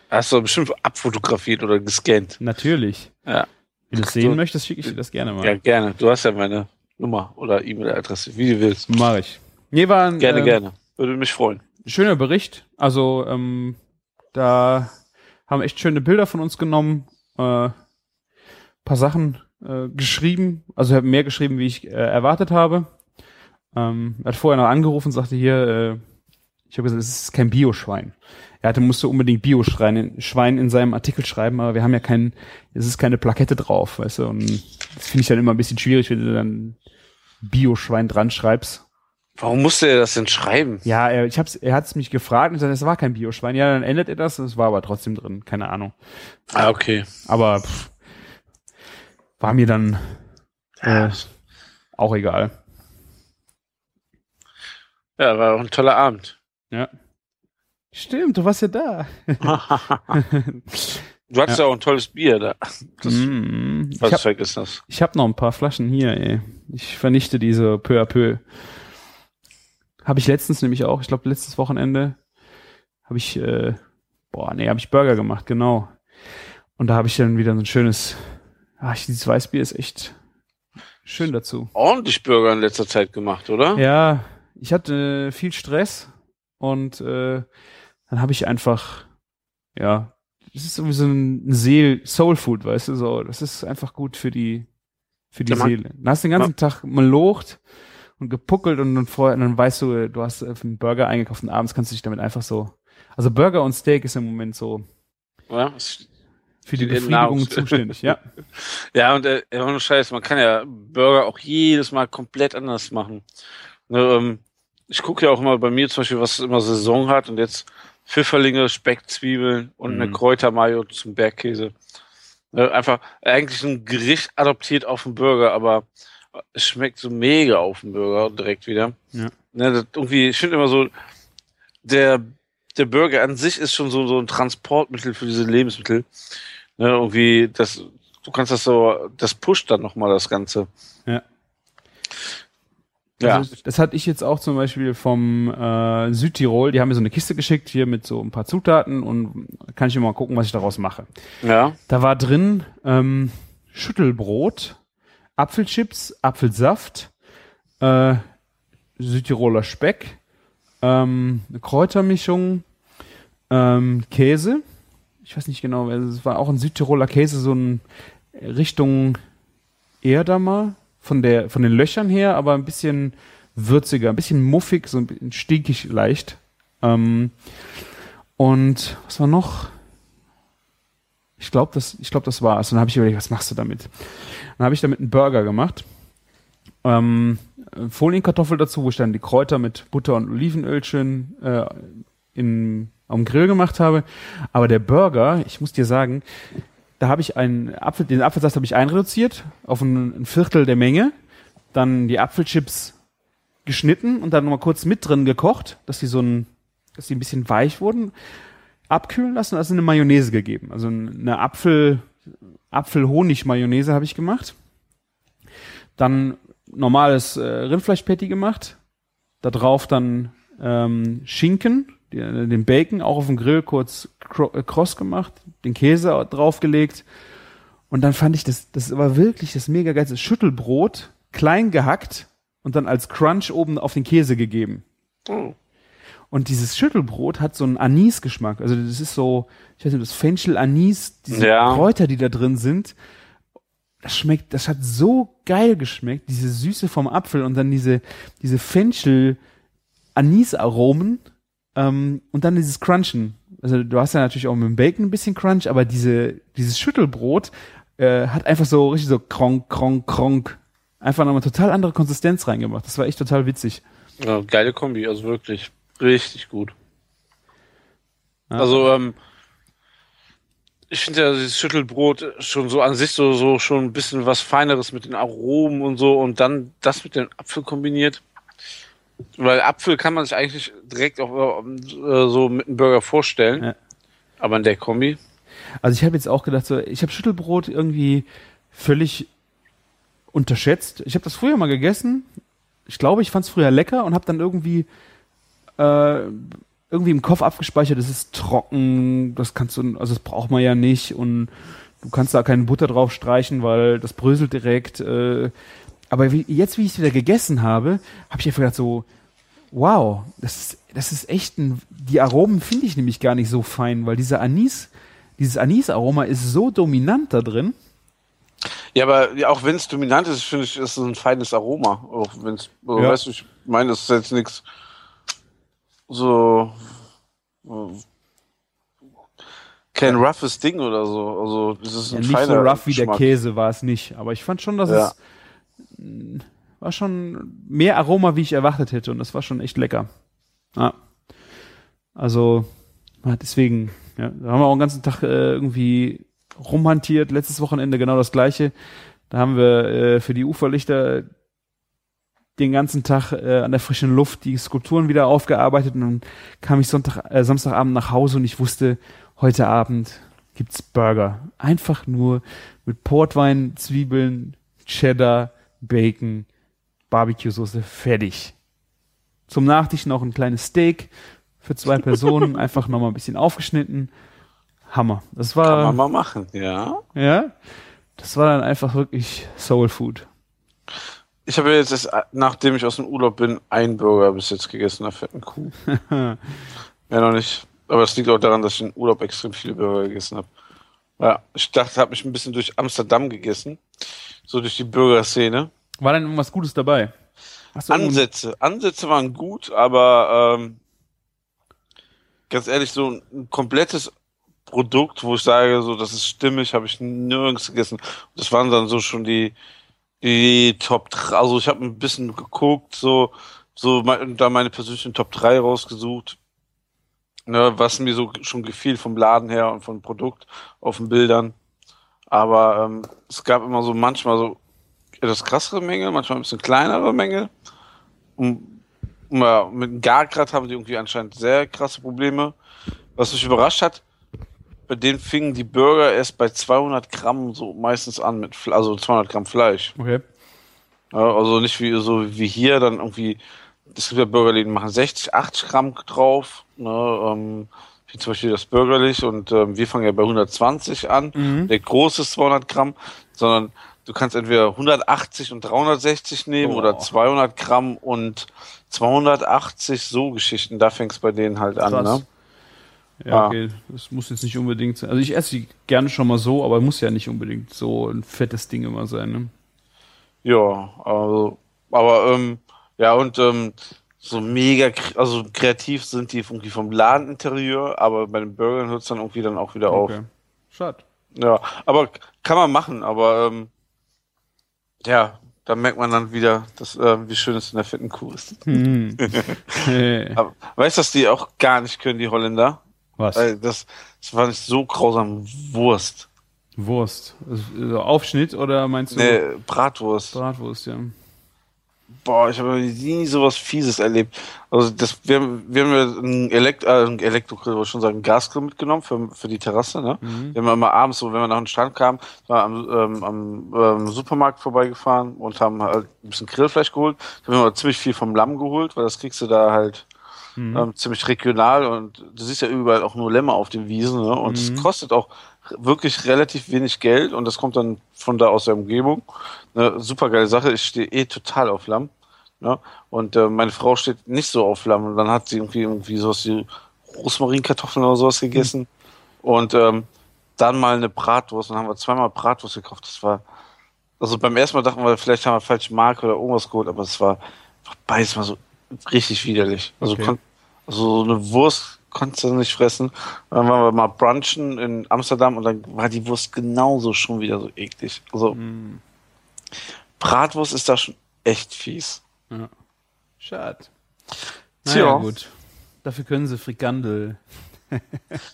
Hast du bestimmt abfotografiert oder gescannt? Natürlich. Ja. Wenn du es sehen möchtest, schicke ich dir das gerne mal. Ja, gerne. Du hast ja meine Nummer oder E-Mail-Adresse, wie du willst. Mach ich. Nee, gerne. Würde mich freuen. Schöner Bericht. Also da haben echt schöne Bilder von uns genommen, paar Sachen geschrieben. Also ich habe mehr geschrieben, wie ich erwartet habe. Er hat vorher noch angerufen und sagte ich habe gesagt, es ist kein Bio-Schwein. Er musste unbedingt Bio-Schwein in seinem Artikel schreiben, aber wir haben ja es ist keine Plakette drauf, weißt du. Und das finde ich dann immer ein bisschen schwierig, wenn du dann Bio-Schwein dran schreibst. Warum musste er das denn schreiben? Ja, er hat es mich gefragt und gesagt, es war kein Bioschwein. Ja, dann ändert er das, es war aber trotzdem drin. Keine Ahnung. Ah, okay. Aber war mir dann auch egal. Ja, war auch ein toller Abend. Ja. Stimmt, du warst ja da. Du hattest ja auch ein tolles Bier da. Was Zeug ist das? Ich habe noch ein paar Flaschen hier, ey. Ich vernichte diese peu à peu. Habe ich letztens nämlich auch, ich glaube letztes Wochenende, habe ich Burger gemacht, genau. Und da habe ich dann wieder so ein schönes, dieses Weißbier ist echt schön dazu. Ordentlich Burger in letzter Zeit gemacht, oder? Ja, ich hatte viel Stress und dann habe ich einfach, ja, das ist irgendwie so ein Soul-Food, weißt du, so, das ist einfach gut für die Seele. Dann hast du den ganzen Tag malocht und gepuckelt und dann weißt du, du hast einen Burger eingekauft und abends kannst du dich damit einfach so. Also Burger und Steak ist im Moment so für die Befriedigung zuständig, ja. Ja, und ohne Scheiß, man kann ja Burger auch jedes Mal komplett anders machen. Ich gucke ja auch immer bei mir zum Beispiel, was immer Saison hat und jetzt Pfifferlinge, Speck, Zwiebeln und eine Kräutermayo zum Bergkäse. Einfach eigentlich ein Gericht adoptiert auf den Burger, aber es schmeckt so mega auf den Burger direkt wieder. Ja. Ne, das irgendwie, ich finde immer so, der Burger an sich ist schon so ein Transportmittel für diese Lebensmittel. Ne, irgendwie, du kannst das so, das pusht dann nochmal das Ganze. Ja. Ja. Also, das hatte ich jetzt auch zum Beispiel vom Südtirol, die haben mir so eine Kiste geschickt, hier mit so ein paar Zutaten und kann ich immer mal gucken, was ich daraus mache. Ja. Da war drin Schüttelbrot, Apfelchips, Apfelsaft, Südtiroler Speck, eine Kräutermischung, Käse, ich weiß nicht genau, es war auch ein Südtiroler Käse, so in Richtung Erdamer, von den Löchern her, aber ein bisschen würziger, ein bisschen muffig, so ein bisschen stinkig leicht. Und was war noch? Ich glaube, das war's. Und dann habe ich überlegt, was machst du damit? Dann habe ich damit einen Burger gemacht. Folienkartoffel dazu, wo ich dann die Kräuter mit Butter und Olivenöl schön am Grill gemacht habe. Aber der Burger, ich muss dir sagen, da habe ich den Apfelsaft habe ich einreduziert auf ein Viertel der Menge, dann die Apfelchips geschnitten und dann nochmal kurz mit drin gekocht, dass die ein bisschen weich wurden, abkühlen lassen und also eine Mayonnaise gegeben. Also eine Apfel-Honig-Mayonnaise habe ich gemacht. Dann normales Rindfleischpatty gemacht, da drauf dann Schinken, den Bacon auch auf dem Grill kurz kross gemacht, den Käse draufgelegt und dann fand ich, das war wirklich das mega geilste Schüttelbrot, klein gehackt und dann als Crunch oben auf den Käse gegeben. Oh. Und dieses Schüttelbrot hat so einen Anis-Geschmack, also das ist so, ich weiß nicht, das Fenchel-Anis, diese Kräuter, die da drin sind, das hat so geil geschmeckt, diese Süße vom Apfel und dann diese Fenchel-Anis-Aromen. Und dann dieses Crunchen. Also du hast ja natürlich auch mit dem Bacon ein bisschen Crunch, aber dieses Schüttelbrot hat einfach so richtig so kronk, kronk, kronk. Einfach nochmal total andere Konsistenz reingemacht. Das war echt total witzig. Ja, geile Kombi, also wirklich richtig gut. Ja. Also ich finde ja dieses Schüttelbrot schon so an sich so schon ein bisschen was Feineres mit den Aromen und so und dann das mit dem Apfel kombiniert. Weil Apfel kann man sich eigentlich direkt auch so mit einem Burger vorstellen, ja. Aber in der Kombi. Also ich habe jetzt auch gedacht, so, ich habe Schüttelbrot irgendwie völlig unterschätzt. Ich habe das früher mal gegessen, ich glaube, ich fand es früher lecker und habe dann irgendwie im Kopf abgespeichert, das ist trocken, das braucht man ja nicht und du kannst da keine Butter drauf streichen, weil das bröselt direkt. Aber jetzt, wie ich es wieder gegessen habe, habe ich einfach gedacht so, wow, das ist echt die Aromen finde ich nämlich gar nicht so fein, weil dieses Anis-Aroma ist so dominant da drin. Ja, aber auch wenn es dominant ist, finde ich, ist es ein feines Aroma. Auch wenn es, ja. Weißt du, ich meine, das ist jetzt nichts so kein roughes Ding oder so. Also es ist ein feiner Geschmack. Nicht so rough wie der Käse war es nicht, aber ich fand schon, dass es war schon mehr Aroma, wie ich erwartet hätte und das war schon echt lecker. Ja. Also deswegen, ja, da haben wir auch den ganzen Tag irgendwie rumhantiert, letztes Wochenende genau das gleiche. Da haben wir für die Uferlichter den ganzen Tag an der frischen Luft die Skulpturen wieder aufgearbeitet und dann kam ich Samstagabend nach Hause und ich wusste, heute Abend gibt's Burger. Einfach nur mit Portwein, Zwiebeln, Cheddar, Bacon, Barbecue-Soße, fertig. Zum Nachtisch noch ein kleines Steak für 2 Personen, einfach nochmal ein bisschen aufgeschnitten. Hammer. Das war, kann man mal machen, ja. Ja, das war dann einfach wirklich Soul Food. Ich habe jetzt, nachdem ich aus dem Urlaub bin, einen Burger bis jetzt gegessen, einer fetten Kuh. Ja, noch nicht. Aber das liegt auch daran, dass ich im Urlaub extrem viele Burger gegessen habe. Ja, ich dachte, habe mich ein bisschen durch Amsterdam gegessen. So durch die Burger-Szene. War denn irgendwas Gutes dabei? Ansätze waren gut, aber ganz ehrlich, so ein komplettes Produkt, wo ich sage, so das ist stimmig, habe ich nirgends gegessen. Das waren dann so schon die Top 3. Also ich habe ein bisschen geguckt, so da meine persönlichen Top 3 rausgesucht. ne, was mir so schon gefiel vom Laden her und vom Produkt auf den Bildern. Aber es gab immer so manchmal so etwas krassere Mängel, manchmal ein bisschen kleinere Mängel. Und ja, mit Gargrad haben die irgendwie anscheinend sehr krasse Probleme. Was mich überrascht hat, bei denen fingen die Burger erst bei 200 Gramm so meistens an, mit also 200 Gramm Fleisch. Okay. Also nicht wie so wie hier, dann irgendwie, es gibt ja Burgerläden, machen 60, 80 Gramm drauf, ne, wie zum Beispiel das Burgerlich, und wir fangen ja bei 120 an, der große ist 200 Gramm, sondern du kannst entweder 180 und 360 nehmen oder 200 Gramm und 280, so Geschichten, da fängst bei denen halt an, ne? Ja, okay, das muss jetzt nicht unbedingt sein. Also ich esse die gerne schon mal so, aber muss ja nicht unbedingt so ein fettes Ding immer sein, ne? Ja, also, aber, ja, und so mega, also kreativ sind die irgendwie vom Ladeninterieur, aber bei den Burgern hört es dann irgendwie dann auch wieder auf. Schade. Ja, aber kann man machen, aber, ja, da merkt man dann wieder, dass, wie schön es in der fetten Kuh ist. Aber, weißt du, dass die auch gar nicht können, die Holländer? Was? Weil das war nicht so grausam, Wurst. Also Aufschnitt oder meinst du? Nee, Bratwurst. Bratwurst, ja. Boah, ich habe nie sowas Fieses erlebt. Also wir haben ja einen Elektrogrill, wollte ich schon sagen, einen Gasgrill mitgenommen für die Terrasse, ne? Wir haben immer abends, so wenn wir nach dem Strand kamen, am Supermarkt vorbeigefahren und haben halt ein bisschen Grillfleisch geholt. Ich habe immer ziemlich viel vom Lamm geholt, weil das kriegst du da halt ziemlich regional, und du siehst ja überall auch nur Lämmer auf den Wiesen, ne? Und es kostet auch wirklich relativ wenig Geld, und das kommt dann von da aus der Umgebung. Eine super geile Sache. Ich stehe total auf Lamm. Ne? Und meine Frau steht nicht so auf Lamm. Und dann hat sie irgendwie sowas wie Rosmarinkartoffeln oder sowas gegessen. Und dann mal eine Bratwurst. Und dann haben wir zweimal Bratwurst gekauft. Das war, also beim ersten Mal dachten wir, vielleicht haben wir falsche Marke oder irgendwas geholt, aber es war beides mal so richtig widerlich. Also, also so eine Wurst konntest du nicht fressen. Dann waren wir mal brunchen in Amsterdam, und dann war die Wurst genauso schon wieder so eklig. Also Bratwurst ist da schon echt fies. Ja. Schade. Naja, gut. Dafür können sie Frikandel.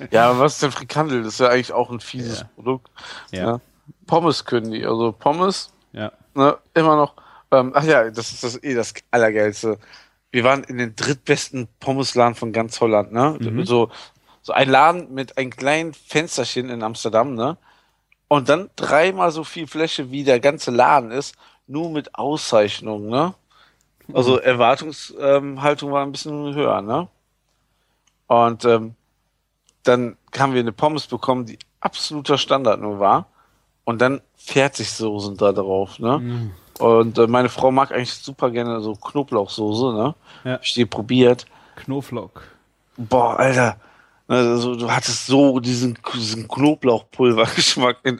Ja, was ist denn Frikandel? Das ist ja eigentlich auch ein fieses Produkt. Ja. Ja. Pommes können die. Also Pommes, ne, immer noch. Ach ja, das ist das Allergeilste. Wir waren in den drittbesten Pommesladen von ganz Holland, ne? So ein Laden mit einem kleinen Fensterchen in Amsterdam, ne? Und dann dreimal so viel Fläche, wie der ganze Laden ist, nur mit Auszeichnungen, ne? Also Erwartungshaltung war ein bisschen höher, ne? Und dann haben wir eine Pommes bekommen, die absoluter Standard nur war. Und dann Fertigsoßen da drauf, ne? Und meine Frau mag eigentlich super gerne so Knoblauchsoße, ne? Ja. Hab ich die probiert. Knoblauch. Boah, Alter. Also, du hattest so diesen Knoblauchpulvergeschmack in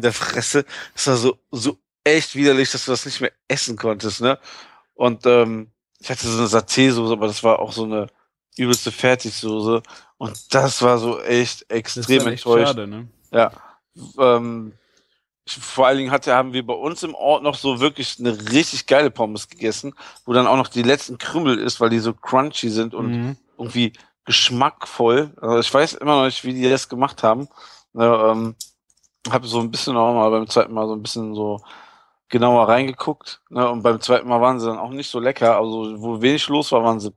der Fresse. Das war so echt widerlich, dass du das nicht mehr essen konntest, ne? Und ich hatte so eine Saté-Soße, aber das war auch so eine übelste Fertigsoße. Und das war so echt extrem enttäuscht. Schade, ne? Ja. Vor allen Dingen haben wir bei uns im Ort noch so wirklich eine richtig geile Pommes gegessen, wo dann auch noch die letzten Krümel ist, weil die so crunchy sind und irgendwie geschmackvoll. Also ich weiß immer noch nicht, wie die das gemacht haben. Habe so ein bisschen auch mal beim zweiten Mal so ein bisschen so genauer reingeguckt. Ne? Und beim zweiten Mal waren sie dann auch nicht so lecker. Also wo wenig los war, waren sie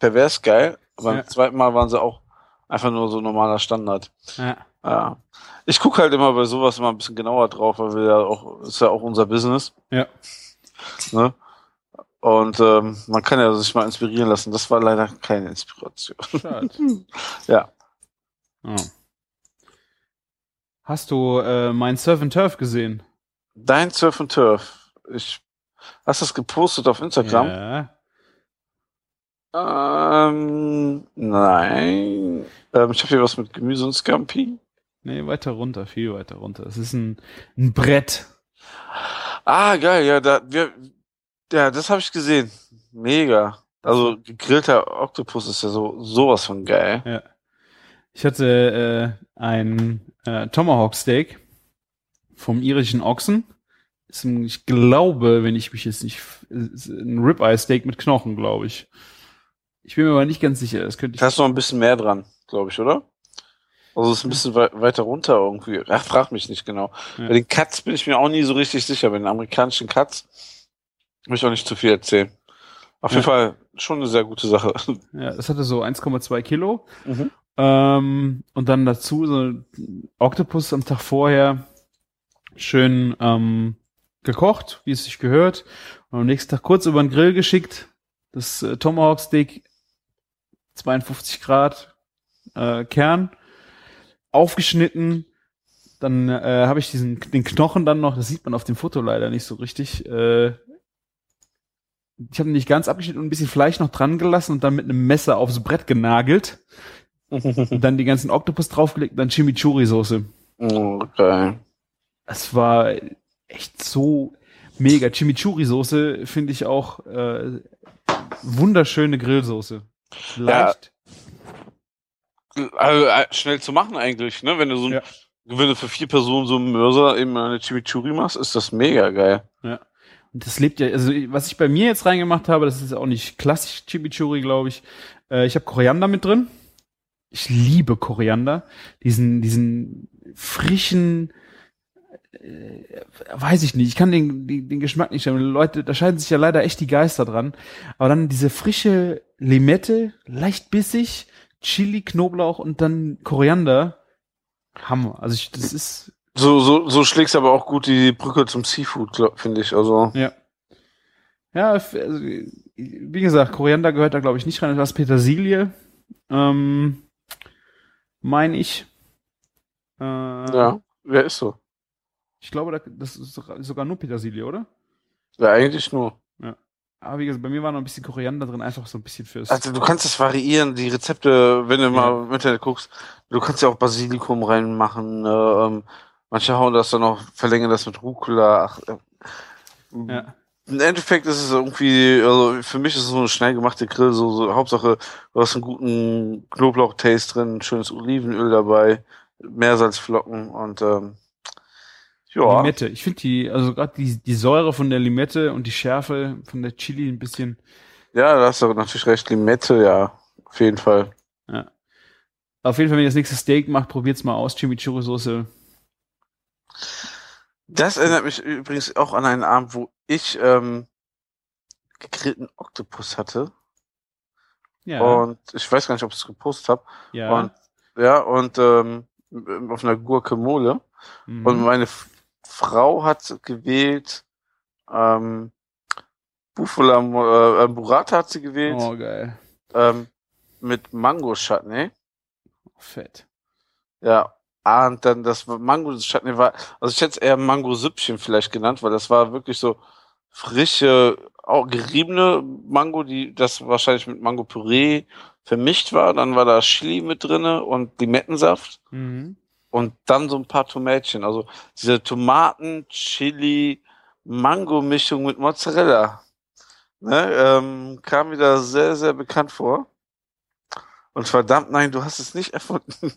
pervers geil. Aber beim zweiten Mal waren sie auch einfach nur so normaler Standard. Ja. Ja. Ich gucke halt immer bei sowas immer ein bisschen genauer drauf, weil wir ja auch, ist ja auch unser Business. Ja. Ne? Und man kann ja sich mal inspirieren lassen. Das war leider keine Inspiration. Schade. Ja. Oh. Hast du mein Surf and Turf gesehen? Dein Surf and Turf? Hast du das gepostet auf Instagram? Ja. Nein. Ich habe hier was mit Gemüse und Scampi. Nee, weiter runter, viel weiter runter. Es ist ein Brett. Ah, geil, ja, das habe ich gesehen. Mega. Also gegrillter Oktopus ist ja sowas von geil. Ja. Ich hatte ein Tomahawk Steak vom irischen Ochsen. Ist ein, ich glaube, wenn ich mich jetzt nicht, ein Ribeye Steak mit Knochen, glaube ich. Ich bin mir aber nicht ganz sicher. Das könnte ich. Da ist noch ein bisschen mehr dran, glaube ich, oder? Also es ist ein bisschen weiter runter irgendwie. Ach, frag mich nicht genau. Ja. Bei den Cuts bin ich mir auch nie so richtig sicher. Bei den amerikanischen Cuts will ich auch nicht zu viel erzählen. Auf jeden Fall schon eine sehr gute Sache. Ja, das hatte so 1,2 Kilo. Mhm. Und dann dazu so Oktopus am Tag vorher schön gekocht, wie es sich gehört. Und am nächsten Tag kurz über den Grill geschickt. Das Tomahawk Steak, 52 Grad Kern, aufgeschnitten. Dann habe ich den Knochen dann noch, das sieht man auf dem Foto leider nicht so richtig. Ich habe ihn nicht ganz abgeschnitten und ein bisschen Fleisch noch dran gelassen und dann mit einem Messer aufs Brett genagelt. Und dann die ganzen Oktopus draufgelegt und dann Chimichurri-Soße. Okay. Das war echt so mega. Chimichurri-Soße finde ich auch wunderschöne Grillsoße. Leicht. Ja. Also, schnell zu machen eigentlich, ne? Wenn du so wenn du für 4 Personen so einen Mörser eben eine Chimichurri machst, ist das mega geil. Ja. Und das lebt ja, also was ich bei mir jetzt reingemacht habe, das ist auch nicht klassisch Chimichurri, glaube ich. Ich habe Koriander mit drin. Ich liebe Koriander. Diesen frischen, weiß ich nicht, ich kann den Geschmack nicht stellen. Leute, da scheiden sich ja leider echt die Geister dran. Aber dann diese frische Limette, leicht bissig, Chili, Knoblauch und dann Koriander. Hammer. Also das ist... So schlägst aber auch gut die Brücke zum Seafood, finde ich. Also ja. Ja, also, wie gesagt, Koriander gehört da, glaube ich, nicht rein. Das war Petersilie. Meine ich. Ja, wer ist so? Ich glaube, das ist sogar nur Petersilie, oder? Ja, eigentlich nur. Ja. Aber wie gesagt, bei mir war noch ein bisschen Koriander drin, einfach so ein bisschen fürs... Also du kannst das variieren, die Rezepte, wenn du mal im Internet guckst, du kannst ja auch Basilikum reinmachen, manche hauen das dann noch, verlängern das mit Rucola. Ja. Im Endeffekt ist es irgendwie, also für mich ist es so eine schnell gemachte Grill, so Hauptsache, du hast einen guten Knoblauch-Taste drin, schönes Olivenöl dabei, Meersalzflocken und ja. Limette, ich finde also gerade die Säure von der Limette und die Schärfe von der Chili ein bisschen. Ja, da hast du natürlich recht, Limette, ja, auf jeden Fall. Ja. Auf jeden Fall, wenn ihr das nächste Steak macht, probiert's mal aus, Chimichurri-Soße. Das erinnert mich übrigens auch an einen Abend, wo ich gegrillten Oktopus hatte. Ja. Und ich weiß gar nicht, ob ich es gepostet habe. Ja. Und auf einer Guacamole. Mhm. Und meine Frau hat gewählt, Bufala, Burrata hat sie gewählt. Oh, geil. Mit Mango-Chutney. Fett. Ja. Ah, und dann das Mango-Chutney war, also ich hätte es eher Mango-Süppchen vielleicht genannt, weil das war wirklich so frische, auch geriebene Mango, das wahrscheinlich mit Mango-Püree vermischt war. Dann war da Chili mit drinne und Limettensaft. Mhm. Und dann so ein paar Tomätchen. Also diese Tomaten-Chili-Mango-Mischung mit Mozzarella. Ne? Kam mir da sehr, sehr bekannt vor. Und verdammt, nein, du hast es nicht erfunden.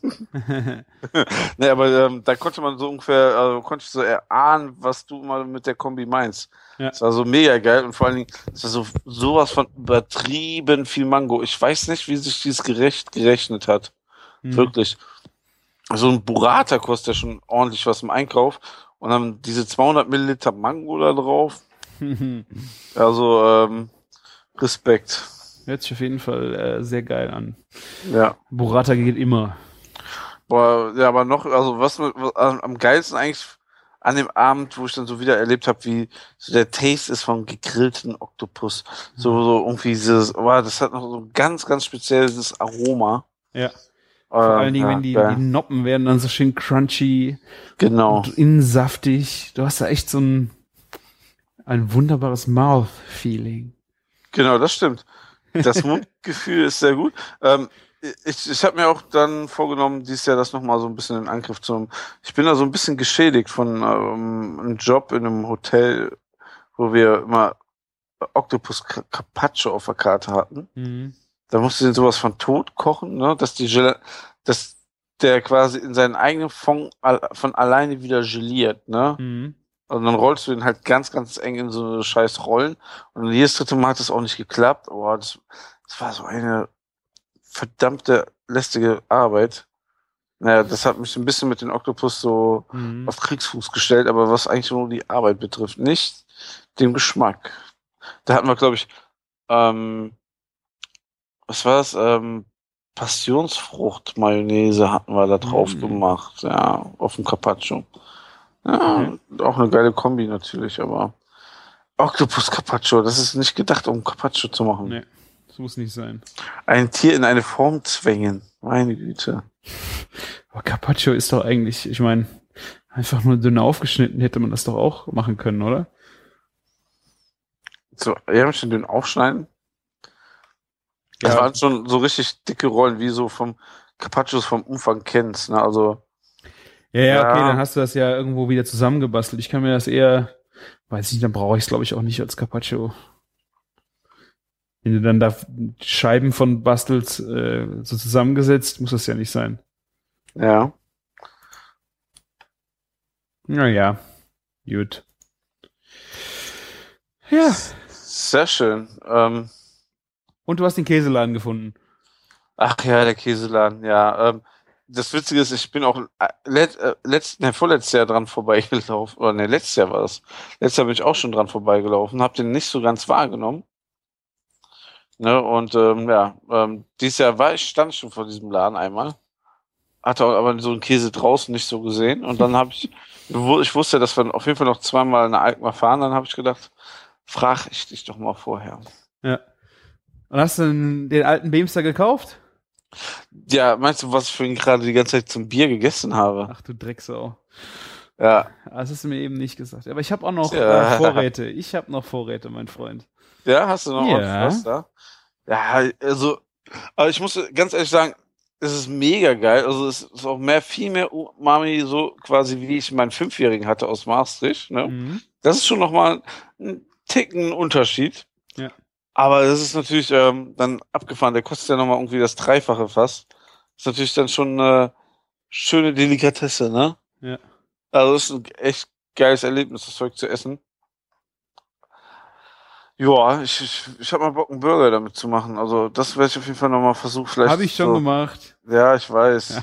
Ne, aber da konnte man so ungefähr, konnte ich so erahnen, was du mal mit der Kombi meinst. Ja. Das war so mega geil und vor allen Dingen, das war sowas von übertrieben viel Mango. Ich weiß nicht, wie sich dieses Gericht gerechnet hat. Mhm. Wirklich. So ein Burrata kostet ja schon ordentlich was im Einkauf und dann diese 200 Milliliter Mango da drauf. Also, Respekt. Hört sich auf jeden Fall sehr geil an. Ja. Burrata geht immer. Boah, ja, aber noch, also was am geilsten eigentlich an dem Abend, wo ich dann so wieder erlebt habe, wie so der Taste ist vom gegrillten Oktopus. So irgendwie dieses, boah, das hat noch so ein ganz, ganz spezielles Aroma. Ja. Vor allen Dingen, wenn die Noppen werden dann so schön crunchy. Genau. Und innensaftig. Du hast da echt so ein wunderbares Mouth-Feeling. Genau, das stimmt. Das Mundgefühl ist sehr gut. Ich habe mir auch dann vorgenommen, dieses Jahr das nochmal so ein bisschen in Angriff zu nehmen. Ich bin da so ein bisschen geschädigt von einem Job in einem Hotel, wo wir immer Oktopus Carpaccio auf der Karte hatten. Mhm. Da musst du den sowas von tot kochen, ne? Dass der quasi in seinen eigenen Fond von alleine wieder geliert, ne? Mhm. Und dann rollst du den halt ganz, ganz eng in so eine scheiß Rollen. Und jedes dritte Mal hat das auch nicht geklappt. Oh, das Das war so eine verdammte lästige Arbeit. Naja, das hat mich ein bisschen mit dem Oktopus so auf Kriegsfuß gestellt, aber was eigentlich nur die Arbeit betrifft, nicht den Geschmack. Da hatten wir, glaube ich, was war das? Passionsfrucht-Mayonnaise hatten wir da drauf gemacht, ja, auf dem Carpaccio. Ja, auch eine geile Kombi natürlich, aber Oktopus-Carpaccio, das ist nicht gedacht, um Carpaccio zu machen. Nee, das muss nicht sein. Ein Tier in eine Form zwängen, meine Güte. Aber Carpaccio ist doch eigentlich, ich meine, einfach nur dünn aufgeschnitten, hätte man das doch auch machen können, oder? So, ja, schon dünn aufschneiden. Das waren schon so richtig dicke Rollen, wie so vom Carpaccios vom Umfang kennst, ne, also. Ja, okay, dann hast du das ja irgendwo wieder zusammengebastelt. Ich kann mir das eher, weiß nicht, dann brauche ich es, glaube ich, auch nicht als Carpaccio. Wenn du dann da Scheiben von bastelst, so zusammengesetzt, muss das ja nicht sein. Ja. Naja, gut. Ja. Sehr schön. Und du hast den Käseladen gefunden. Ach ja, der Käseladen, ja. Das Witzige ist, ich bin auch vorletztes Jahr dran vorbeigelaufen. Oder letztes Jahr war es. Letztes Jahr bin ich auch schon dran vorbeigelaufen, habe den nicht so ganz wahrgenommen. Ne, und dieses Jahr stand schon vor diesem Laden einmal, hatte aber so einen Käse draußen nicht so gesehen. Und dann habe ich wusste, dass wir auf jeden Fall noch zweimal nach Alkmaar fahren. Dann habe ich gedacht, frag ich dich doch mal vorher. Ja. Und hast du den alten Beemster gekauft? Ja, meinst du, was ich für ihn gerade die ganze Zeit zum Bier gegessen habe? Ach du Drecksau. Ja. Das hast du mir eben nicht gesagt. Aber ich habe auch noch Vorräte. Ich habe noch Vorräte, mein Freund. Ja, hast du noch was da? Ja, also, aber ich muss ganz ehrlich sagen, es ist mega geil. Also es ist auch viel mehr Umami, so quasi wie ich meinen 5-Jährigen hatte aus Maastricht. Ne? Das ist schon nochmal ein Ticken Unterschied. Ja. Aber das ist natürlich dann abgefahren. Der kostet ja nochmal irgendwie das 3-fache fast. Ist natürlich dann schon eine schöne Delikatesse, ne? Ja. Also das ist ein echt geiles Erlebnis, das Zeug zu essen. Ja, ich hab mal Bock, einen Burger damit zu machen. Also das werde ich auf jeden Fall nochmal versuchen. Habe ich schon gemacht. Ja, ich weiß.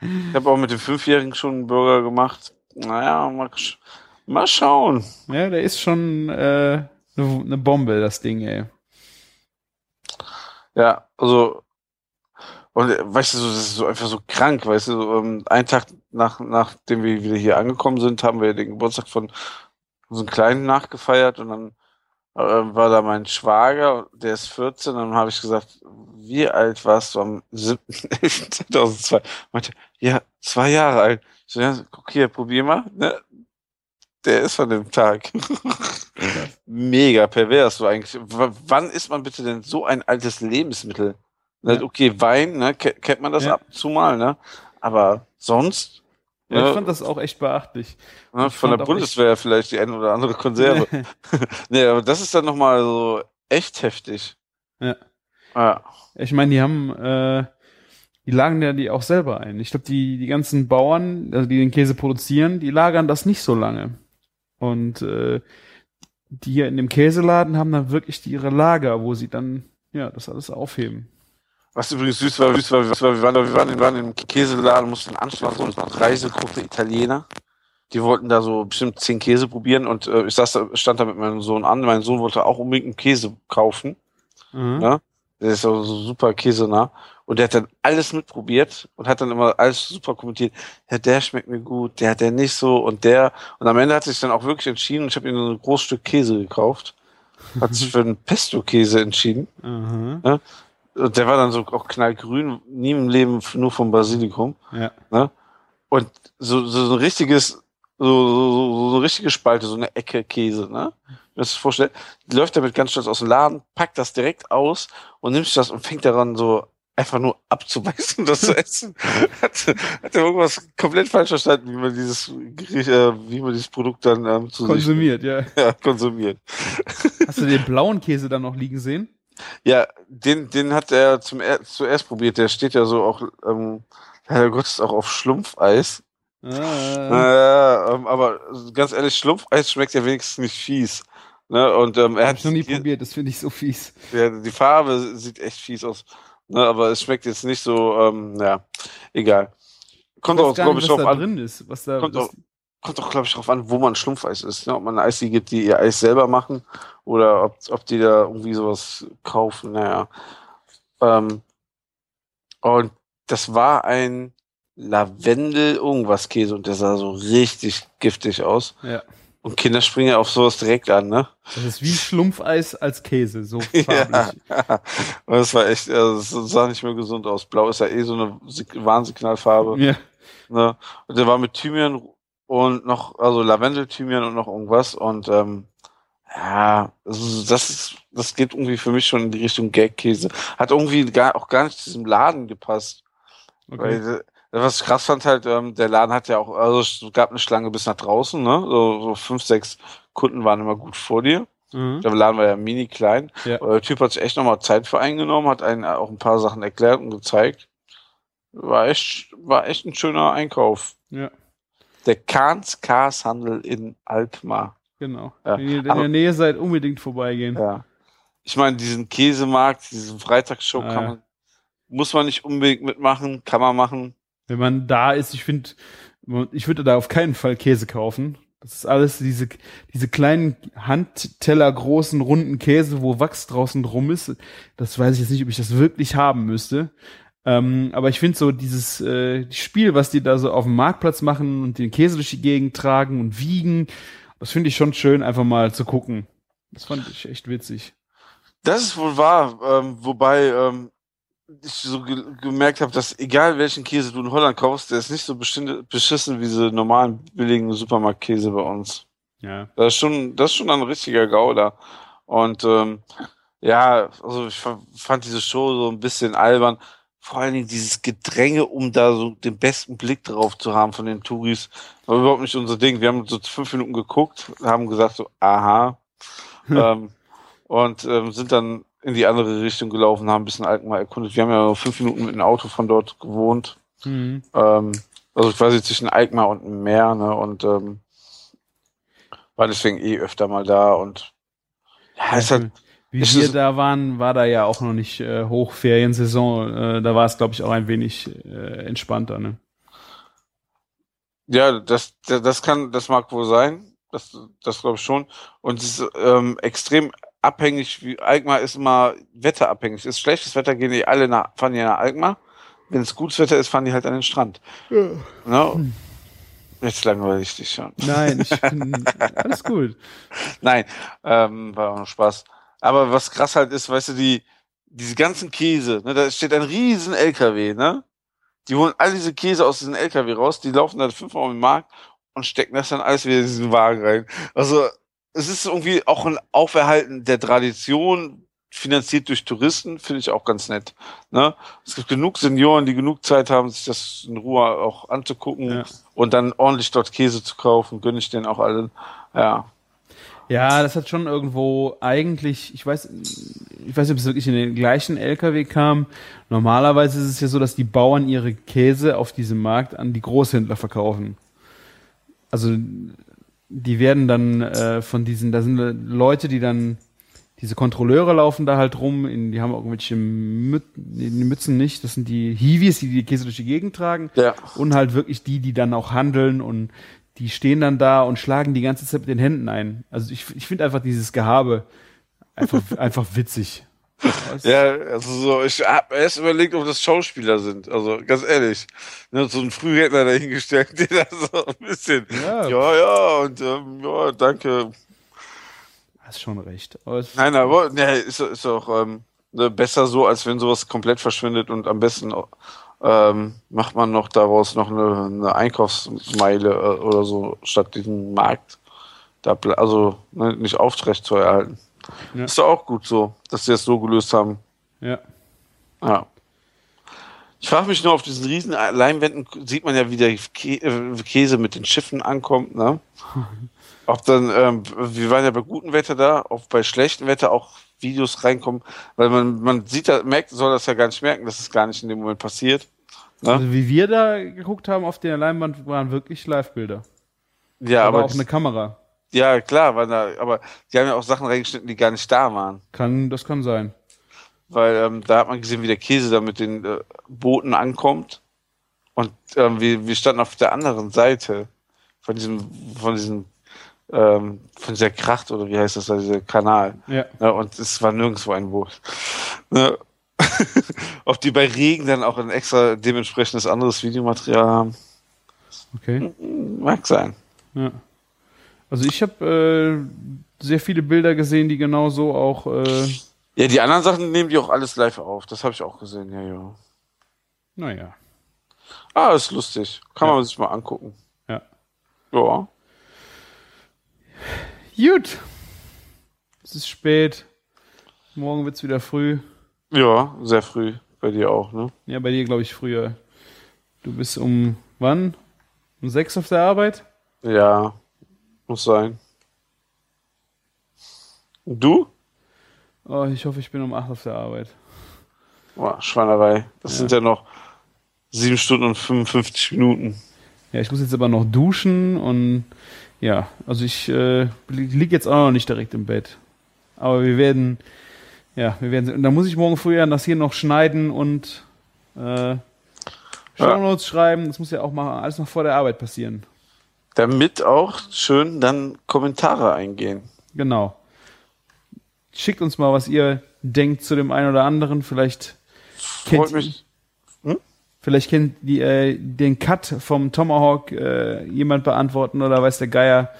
Ich habe auch mit dem 5-Jährigen schon einen Burger gemacht. Naja, mal schauen. Ja, der ist schon eine Bombe, das Ding, ey. Ja, also und weißt du, das ist so einfach so krank, weißt du, einen Tag nachdem wir wieder hier angekommen sind, haben wir den Geburtstag von so einem Kleinen nachgefeiert und dann war da mein Schwager, der ist 14, dann habe ich gesagt, wie alt warst du am 7.11.2002? Meinte, ja, 2 Jahre alt. Ich so, ja, guck hier, probier mal. Ne? Der ist von dem Tag. Mega pervers, so eigentlich. Wann isst man bitte denn so ein altes Lebensmittel? Ja. Okay, Wein, ne? Kennt man das ab und zu mal, ne? Aber sonst. Ja, ich fand das auch echt beachtlich. Ja, von der Bundeswehr vielleicht die eine oder andere Konserve. Nee, aber das ist dann nochmal so echt heftig. Ja. Ja. Ich meine, die haben, die lagern ja die auch selber ein. Ich glaube, die ganzen Bauern, also die den Käse produzieren, die lagern das nicht so lange. Und die hier in dem Käseladen haben dann wirklich ihre Lager, wo sie dann ja das alles aufheben. Was übrigens süß war, wir waren im Käseladen, mussten anschlagen und Reisegruppe Italiener. Die wollten da so bestimmt 10 Käse probieren und ich stand da mit meinem Sohn an. Mein Sohn wollte auch unbedingt einen Käse kaufen. Mhm. Ne? Der ist so super käsenah. Und der hat dann alles mitprobiert und hat dann immer alles super kommentiert. Ja, der schmeckt mir gut, der nicht so und der. Und am Ende hat sich dann auch wirklich entschieden und ich habe ihm so ein großes Stück Käse gekauft. Hat sich für einen Pesto-Käse entschieden. Mhm. Ne? Und der war dann so auch knallgrün, nie im Leben nur vom Basilikum. Ja. Ne? Und so ein richtiges, so eine richtige Spalte, so eine Ecke Käse, ne? Wenn du dir das vorstellst, läuft damit ganz stolz aus dem Laden, packt das direkt aus und nimmt das und fängt daran so einfach nur abzubeißen und das zu essen. Hat er irgendwas komplett falsch verstanden, wie man dieses Produkt dann zu konsumiert, sich, ja. Ja, konsumiert. Hast du den blauen Käse dann noch liegen sehen? Ja, den hat er zuerst probiert. Der steht ja so auch, Herrgott, ist auch auf Schlumpfeis. Aber ganz ehrlich, Schlumpfeis schmeckt ja wenigstens nicht fies. Ne? Und er hat noch nie probiert, das finde ich so fies. Ja, die Farbe sieht echt fies aus. Ne? Aber es schmeckt jetzt nicht so, ja, egal. Kommt auch, glaube ich, drauf an. Kommt auch, glaube ich, drauf an, wo man Schlumpfeis isst. Ne? Ob man Eisdiele gibt, die ihr Eis selber machen, oder ob die da irgendwie sowas kaufen. Naja. Und das war ein Lavendel-Irgendwas-Käse und der sah so richtig giftig aus. Ja. Und Kinder springen ja auf sowas direkt an, ne? Das ist wie Schlumpfeis als Käse, so farblich. Ja. Und das war echt, also das sah nicht mehr gesund aus. Blau ist ja eh so eine Warnsignalfarbe. Ja. Ne? Und der war mit Thymian und noch, also Lavendel, Thymian und noch irgendwas. Und ja, also das geht irgendwie für mich schon in die Richtung Gag-Käse. Hat irgendwie auch gar nicht zu diesem Laden gepasst. Okay. Weil, was ich krass fand halt, der Laden hat ja auch, also es gab eine Schlange bis nach draußen, ne? So 5, 6 Kunden waren immer gut vor dir. Mhm. Der Laden war ja mini klein. Ja. Aber der Typ hat sich echt nochmal Zeit für eingenommen, hat einen auch ein paar Sachen erklärt und gezeigt. War echt ein schöner Einkauf. Ja. Der Kahns Käse Handel in Alkmaar. Genau. Ja. Wenn ihr in der Nähe seid, unbedingt vorbeigehen. Ja. Ich meine, diesen Käsemarkt, diesen Freitagsshow muss man nicht unbedingt mitmachen, kann man machen. Wenn man da ist, ich würde da auf keinen Fall Käse kaufen. Das ist alles diese kleinen Handteller großen, runden Käse, wo Wachs draußen drum ist. Das weiß ich jetzt nicht, ob ich das wirklich haben müsste. Aber ich finde so dieses Spiel, was die da so auf dem Marktplatz machen und den Käse durch die Gegend tragen und wiegen, das finde ich schon schön, einfach mal zu gucken. Das fand ich echt witzig. Das ist wohl wahr, wobei ich so gemerkt habe, dass egal welchen Käse du in Holland kaufst, der ist nicht so beschissen wie diese normalen billigen Supermarktkäse bei uns. Ja. Das ist schon ein richtiger Gouda. Und ja, also ich fand diese Show so ein bisschen albern. Vor allen Dingen dieses Gedränge, um da so den besten Blick drauf zu haben von den Touris, war überhaupt nicht unser Ding. Wir haben so 5 Minuten geguckt, haben gesagt so, aha. Und sind dann in die andere Richtung gelaufen, haben ein bisschen Alkmaar erkundet. Wir haben ja nur 5 Minuten mit dem Auto von dort gewohnt. Mhm. Also quasi zwischen Alkmaar und dem Meer. Ne? Und war deswegen öfter mal da. Und ja, es hat... Wie wir da waren, war da ja auch noch nicht Hochferiensaison. Da war es, glaube ich, auch ein wenig entspannter. Ne? Ja, das mag wohl sein. Das glaube ich schon. Und es ist extrem abhängig. Wie Alkmaar ist immer wetterabhängig. Ist schlechtes Wetter, fahren die nach Alkmaar. Wenn es gutes Wetter ist, fahren die halt an den Strand. Ja. No? Jetzt langweilig dich schon. Nein, alles gut. Nein, war auch noch Spaß. Aber was krass halt ist, weißt du, diese ganzen Käse, ne, da steht ein riesen LKW, ne? Die holen all diese Käse aus diesem LKW raus, die laufen dann 5 Mal um den Markt und stecken das dann alles wieder in diesen Wagen rein. Also, es ist irgendwie auch ein Auferhalten der Tradition, finanziert durch Touristen, finde ich auch ganz nett, ne? Es gibt genug Senioren, die genug Zeit haben, sich das in Ruhe auch anzugucken, ja, und dann ordentlich dort Käse zu kaufen, gönne ich denen auch allen, ja. Ja, das hat schon irgendwo eigentlich, ich weiß nicht, ob es wirklich in den gleichen LKW kam. Normalerweise ist es ja so, dass die Bauern ihre Käse auf diesem Markt an die Großhändler verkaufen. Also die werden dann von diesen, da sind Leute, die dann, diese Kontrolleure laufen da halt rum, die haben auch irgendwelche Mützen nicht, das sind die Hiwis, die Käse durch die Gegend tragen, ja, und halt wirklich die dann auch handeln und die stehen dann da und schlagen die ganze Zeit mit den Händen ein. Also ich finde einfach dieses Gehabe einfach witzig. Weißt? Ja, also so, ich habe erst überlegt, ob das Schauspieler sind. Also ganz ehrlich, ne, so ein Frühredner dahingestellt, der da so ein bisschen, ja, danke. Hast schon recht. Aber ist auch besser so, als wenn sowas komplett verschwindet, und am besten macht man noch daraus noch eine Einkaufsmeile oder so, statt diesen Markt da nicht aufrecht zu erhalten. Ja. Ist doch auch gut so, dass sie das so gelöst haben. Ja. Ja. Ich frage mich nur, auf diesen riesen Leinwänden sieht man ja, wie der Käse mit den Schiffen ankommt, ne? Ob dann, wir waren ja bei gutem Wetter da, ob bei schlechtem Wetter auch Videos reinkommen, weil man sieht, soll das ja gar nicht merken, dass es gar nicht in dem Moment passiert. Ne? Also wie wir da geguckt haben auf der Leinwand, waren wirklich Live-Bilder. Ja, aber auch eine Kamera. Ja, klar, waren da, aber die haben ja auch Sachen reingeschnitten, die gar nicht da waren. Das kann sein. Weil da hat man gesehen, wie der Käse da mit den Booten ankommt. Und wir standen auf der anderen Seite von dieser Kracht, oder wie heißt das, also dieser Kanal. Ja. Ja, und es war nirgendwo ein Boot. Ne? Ob die bei Regen dann auch ein extra dementsprechendes anderes Videomaterial haben. Okay. Mag sein. Ja. Also ich habe sehr viele Bilder gesehen, die genau so auch... Ja, die anderen Sachen nehmen die auch alles live auf. Das habe ich auch gesehen, ja. Naja. Ah, ist lustig. Kann man sich mal angucken. Ja. Ja. Gut. Es ist spät. Morgen wird's wieder früh. Ja, sehr früh. Bei dir auch, ne? Ja, bei dir glaube ich früher. Du bist um wann? Um 6 auf der Arbeit? Ja, muss sein. Und du? Oh, ich hoffe, ich bin um 8 auf der Arbeit. Boah, Schweinerei. Das sind ja noch 7 Stunden und 55 Minuten. Ja, ich muss jetzt aber noch duschen und ja, also ich liege jetzt auch noch nicht direkt im Bett. Aber wir werden sehen. Und dann muss ich morgen früh das hier noch schneiden und Shownotes schreiben. Das muss ja auch mal alles noch vor der Arbeit passieren. Damit auch schön dann Kommentare eingehen. Genau. Schickt uns mal, was ihr denkt zu dem einen oder anderen. Vielleicht kennt den Cut vom Tomahawk jemand beantworten oder weiß der Geier.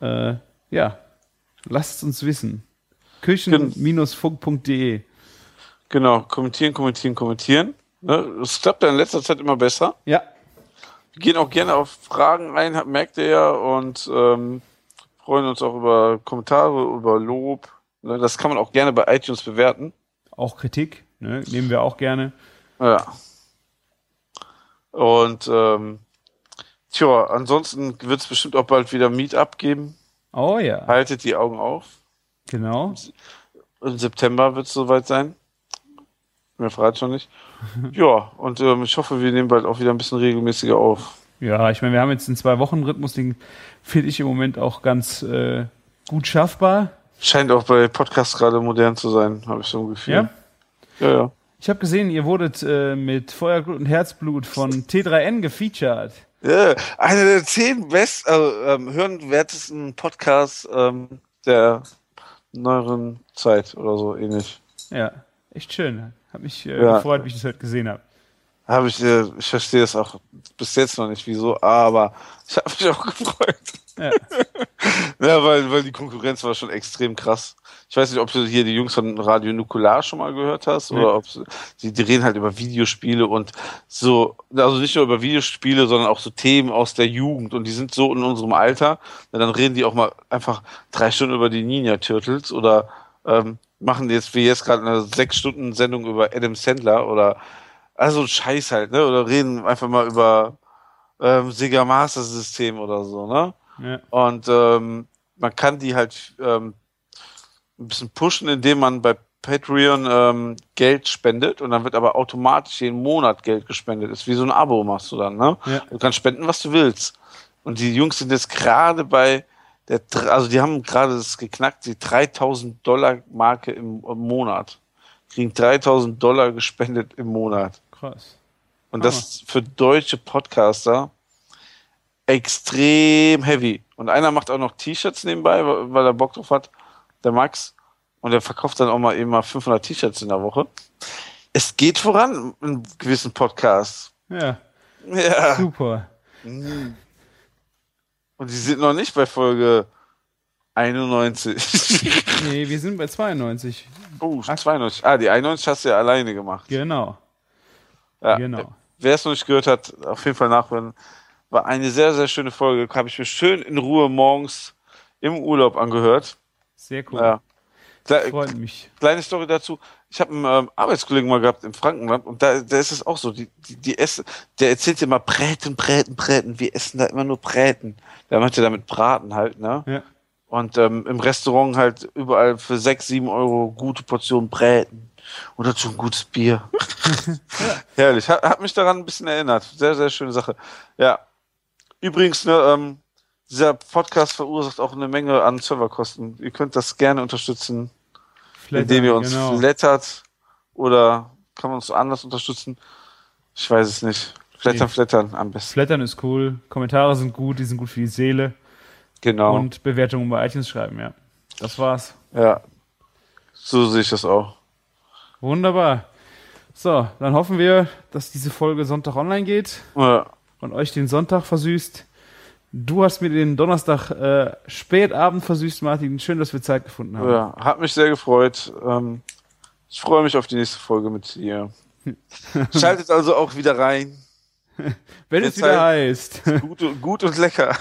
Ja, lasst es uns wissen. Küchen-funk.de. Genau, kommentieren. Das klappt ja in letzter Zeit immer besser. Ja. Wir gehen auch gerne auf Fragen ein, merkt ihr ja, und freuen uns auch über Kommentare, über Lob. Das kann man auch gerne bei iTunes bewerten. Auch Kritik, ne? Nehmen wir auch gerne. Ja. Und ansonsten wird es bestimmt auch bald wieder Meetup geben. Oh ja. Haltet die Augen auf. Genau. Im September wird es soweit sein. Mir verrat schon nicht. Ja, und ich hoffe, wir nehmen bald auch wieder ein bisschen regelmäßiger auf. Ja, ich meine, wir haben jetzt einen 2-Wochen-Rhythmus, den finde ich im Moment auch ganz gut schaffbar. Scheint auch bei Podcasts gerade modern zu sein, habe ich so ein Gefühl. Ja? Ja. Ich habe gesehen, ihr wurdet mit Feuerglut und Herzblut von T3N gefeatured. Ja, einer der 10 hörenwertesten Podcasts der neueren Zeit oder so ähnlich. Ja, echt schön. Hat mich gefreut, wie ich das heute gesehen habe. Ich verstehe das auch bis jetzt noch nicht, wieso, aber ich habe mich auch gefreut. Ja, ja, weil die Konkurrenz war schon extrem krass. Ich weiß nicht, ob du hier die Jungs von Radio Nukular schon mal gehört hast oder ob die reden halt über Videospiele und so, also nicht nur über Videospiele, sondern auch so Themen aus der Jugend und die sind so in unserem Alter, ja, dann reden die auch mal einfach 3 Stunden über die Ninja Turtles oder machen jetzt gerade eine 6-Stunden-Sendung über Adam Sandler oder also Scheiß halt, ne? Oder reden einfach mal über Sega Master System oder so, ne? Ja. Und man kann die halt ein bisschen pushen, indem man bei Patreon Geld spendet und dann wird aber automatisch jeden Monat Geld gespendet. Ist wie so ein Abo machst du dann, ne? Ja. Du kannst spenden, was du willst. Und die Jungs sind jetzt gerade die haben gerade das geknackt, die $3.000-Marke im Monat. Kriegen $3.000 gespendet im Monat. Krass. Und das ist für deutsche Podcaster extrem heavy. Und einer macht auch noch T-Shirts nebenbei, weil er Bock drauf hat, der Max. Und der verkauft dann auch mal eben mal 500 T-Shirts in der Woche. Es geht voran in gewissen Podcasts. Ja. Super. Und die sind noch nicht bei Folge 91. Nee, wir sind bei 92. Oh, 92. Ah, die 91 hast du ja alleine gemacht. Genau. Ja, genau. Wer es noch nicht gehört hat, auf jeden Fall nachhören. War eine sehr, sehr schöne Folge. Habe ich mir schön in Ruhe morgens im Urlaub angehört. Sehr cool. Ja. Freut mich. Kleine Story dazu. Ich habe einen Arbeitskollegen mal gehabt im Frankenland und da ist es auch so. Die essen, der erzählt immer Bräten. Wir essen da immer nur Bräten. Der meinte damit Braten halt, ne? Ja. Und im Restaurant halt überall für 6-7 Euro gute Portionen Bräten. Und dazu ein gutes Bier. Herrlich. Hat mich daran ein bisschen erinnert. Sehr, sehr schöne Sache. Ja. Übrigens, ne, dieser Podcast verursacht auch eine Menge an Serverkosten. Ihr könnt das gerne unterstützen, indem ihr uns flattert, oder kann man uns anders unterstützen? Ich weiß es nicht. Flattern am besten. Flattern ist cool. Kommentare sind gut, die sind gut für die Seele. Genau. Und Bewertungen bei iTunes schreiben, ja. Das war's. Ja. So sehe ich das auch. Wunderbar. So, dann hoffen wir, dass diese Folge Sonntag online geht und euch den Sonntag versüßt. Du hast mir den Donnerstag spätabend versüßt, Martin. Schön, dass wir Zeit gefunden haben. Ja, hat mich sehr gefreut. Ich freue mich auf die nächste Folge mit dir. Schaltet also auch wieder rein. Wenn es wieder heißt. Gut und lecker.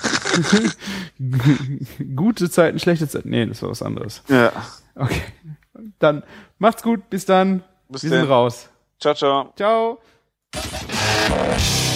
Gute Zeiten, schlechte Zeiten. Nee, das war was anderes. Ja. Okay. Dann macht's gut. Bis dann. Wir sind raus. Ciao, ciao. Ciao.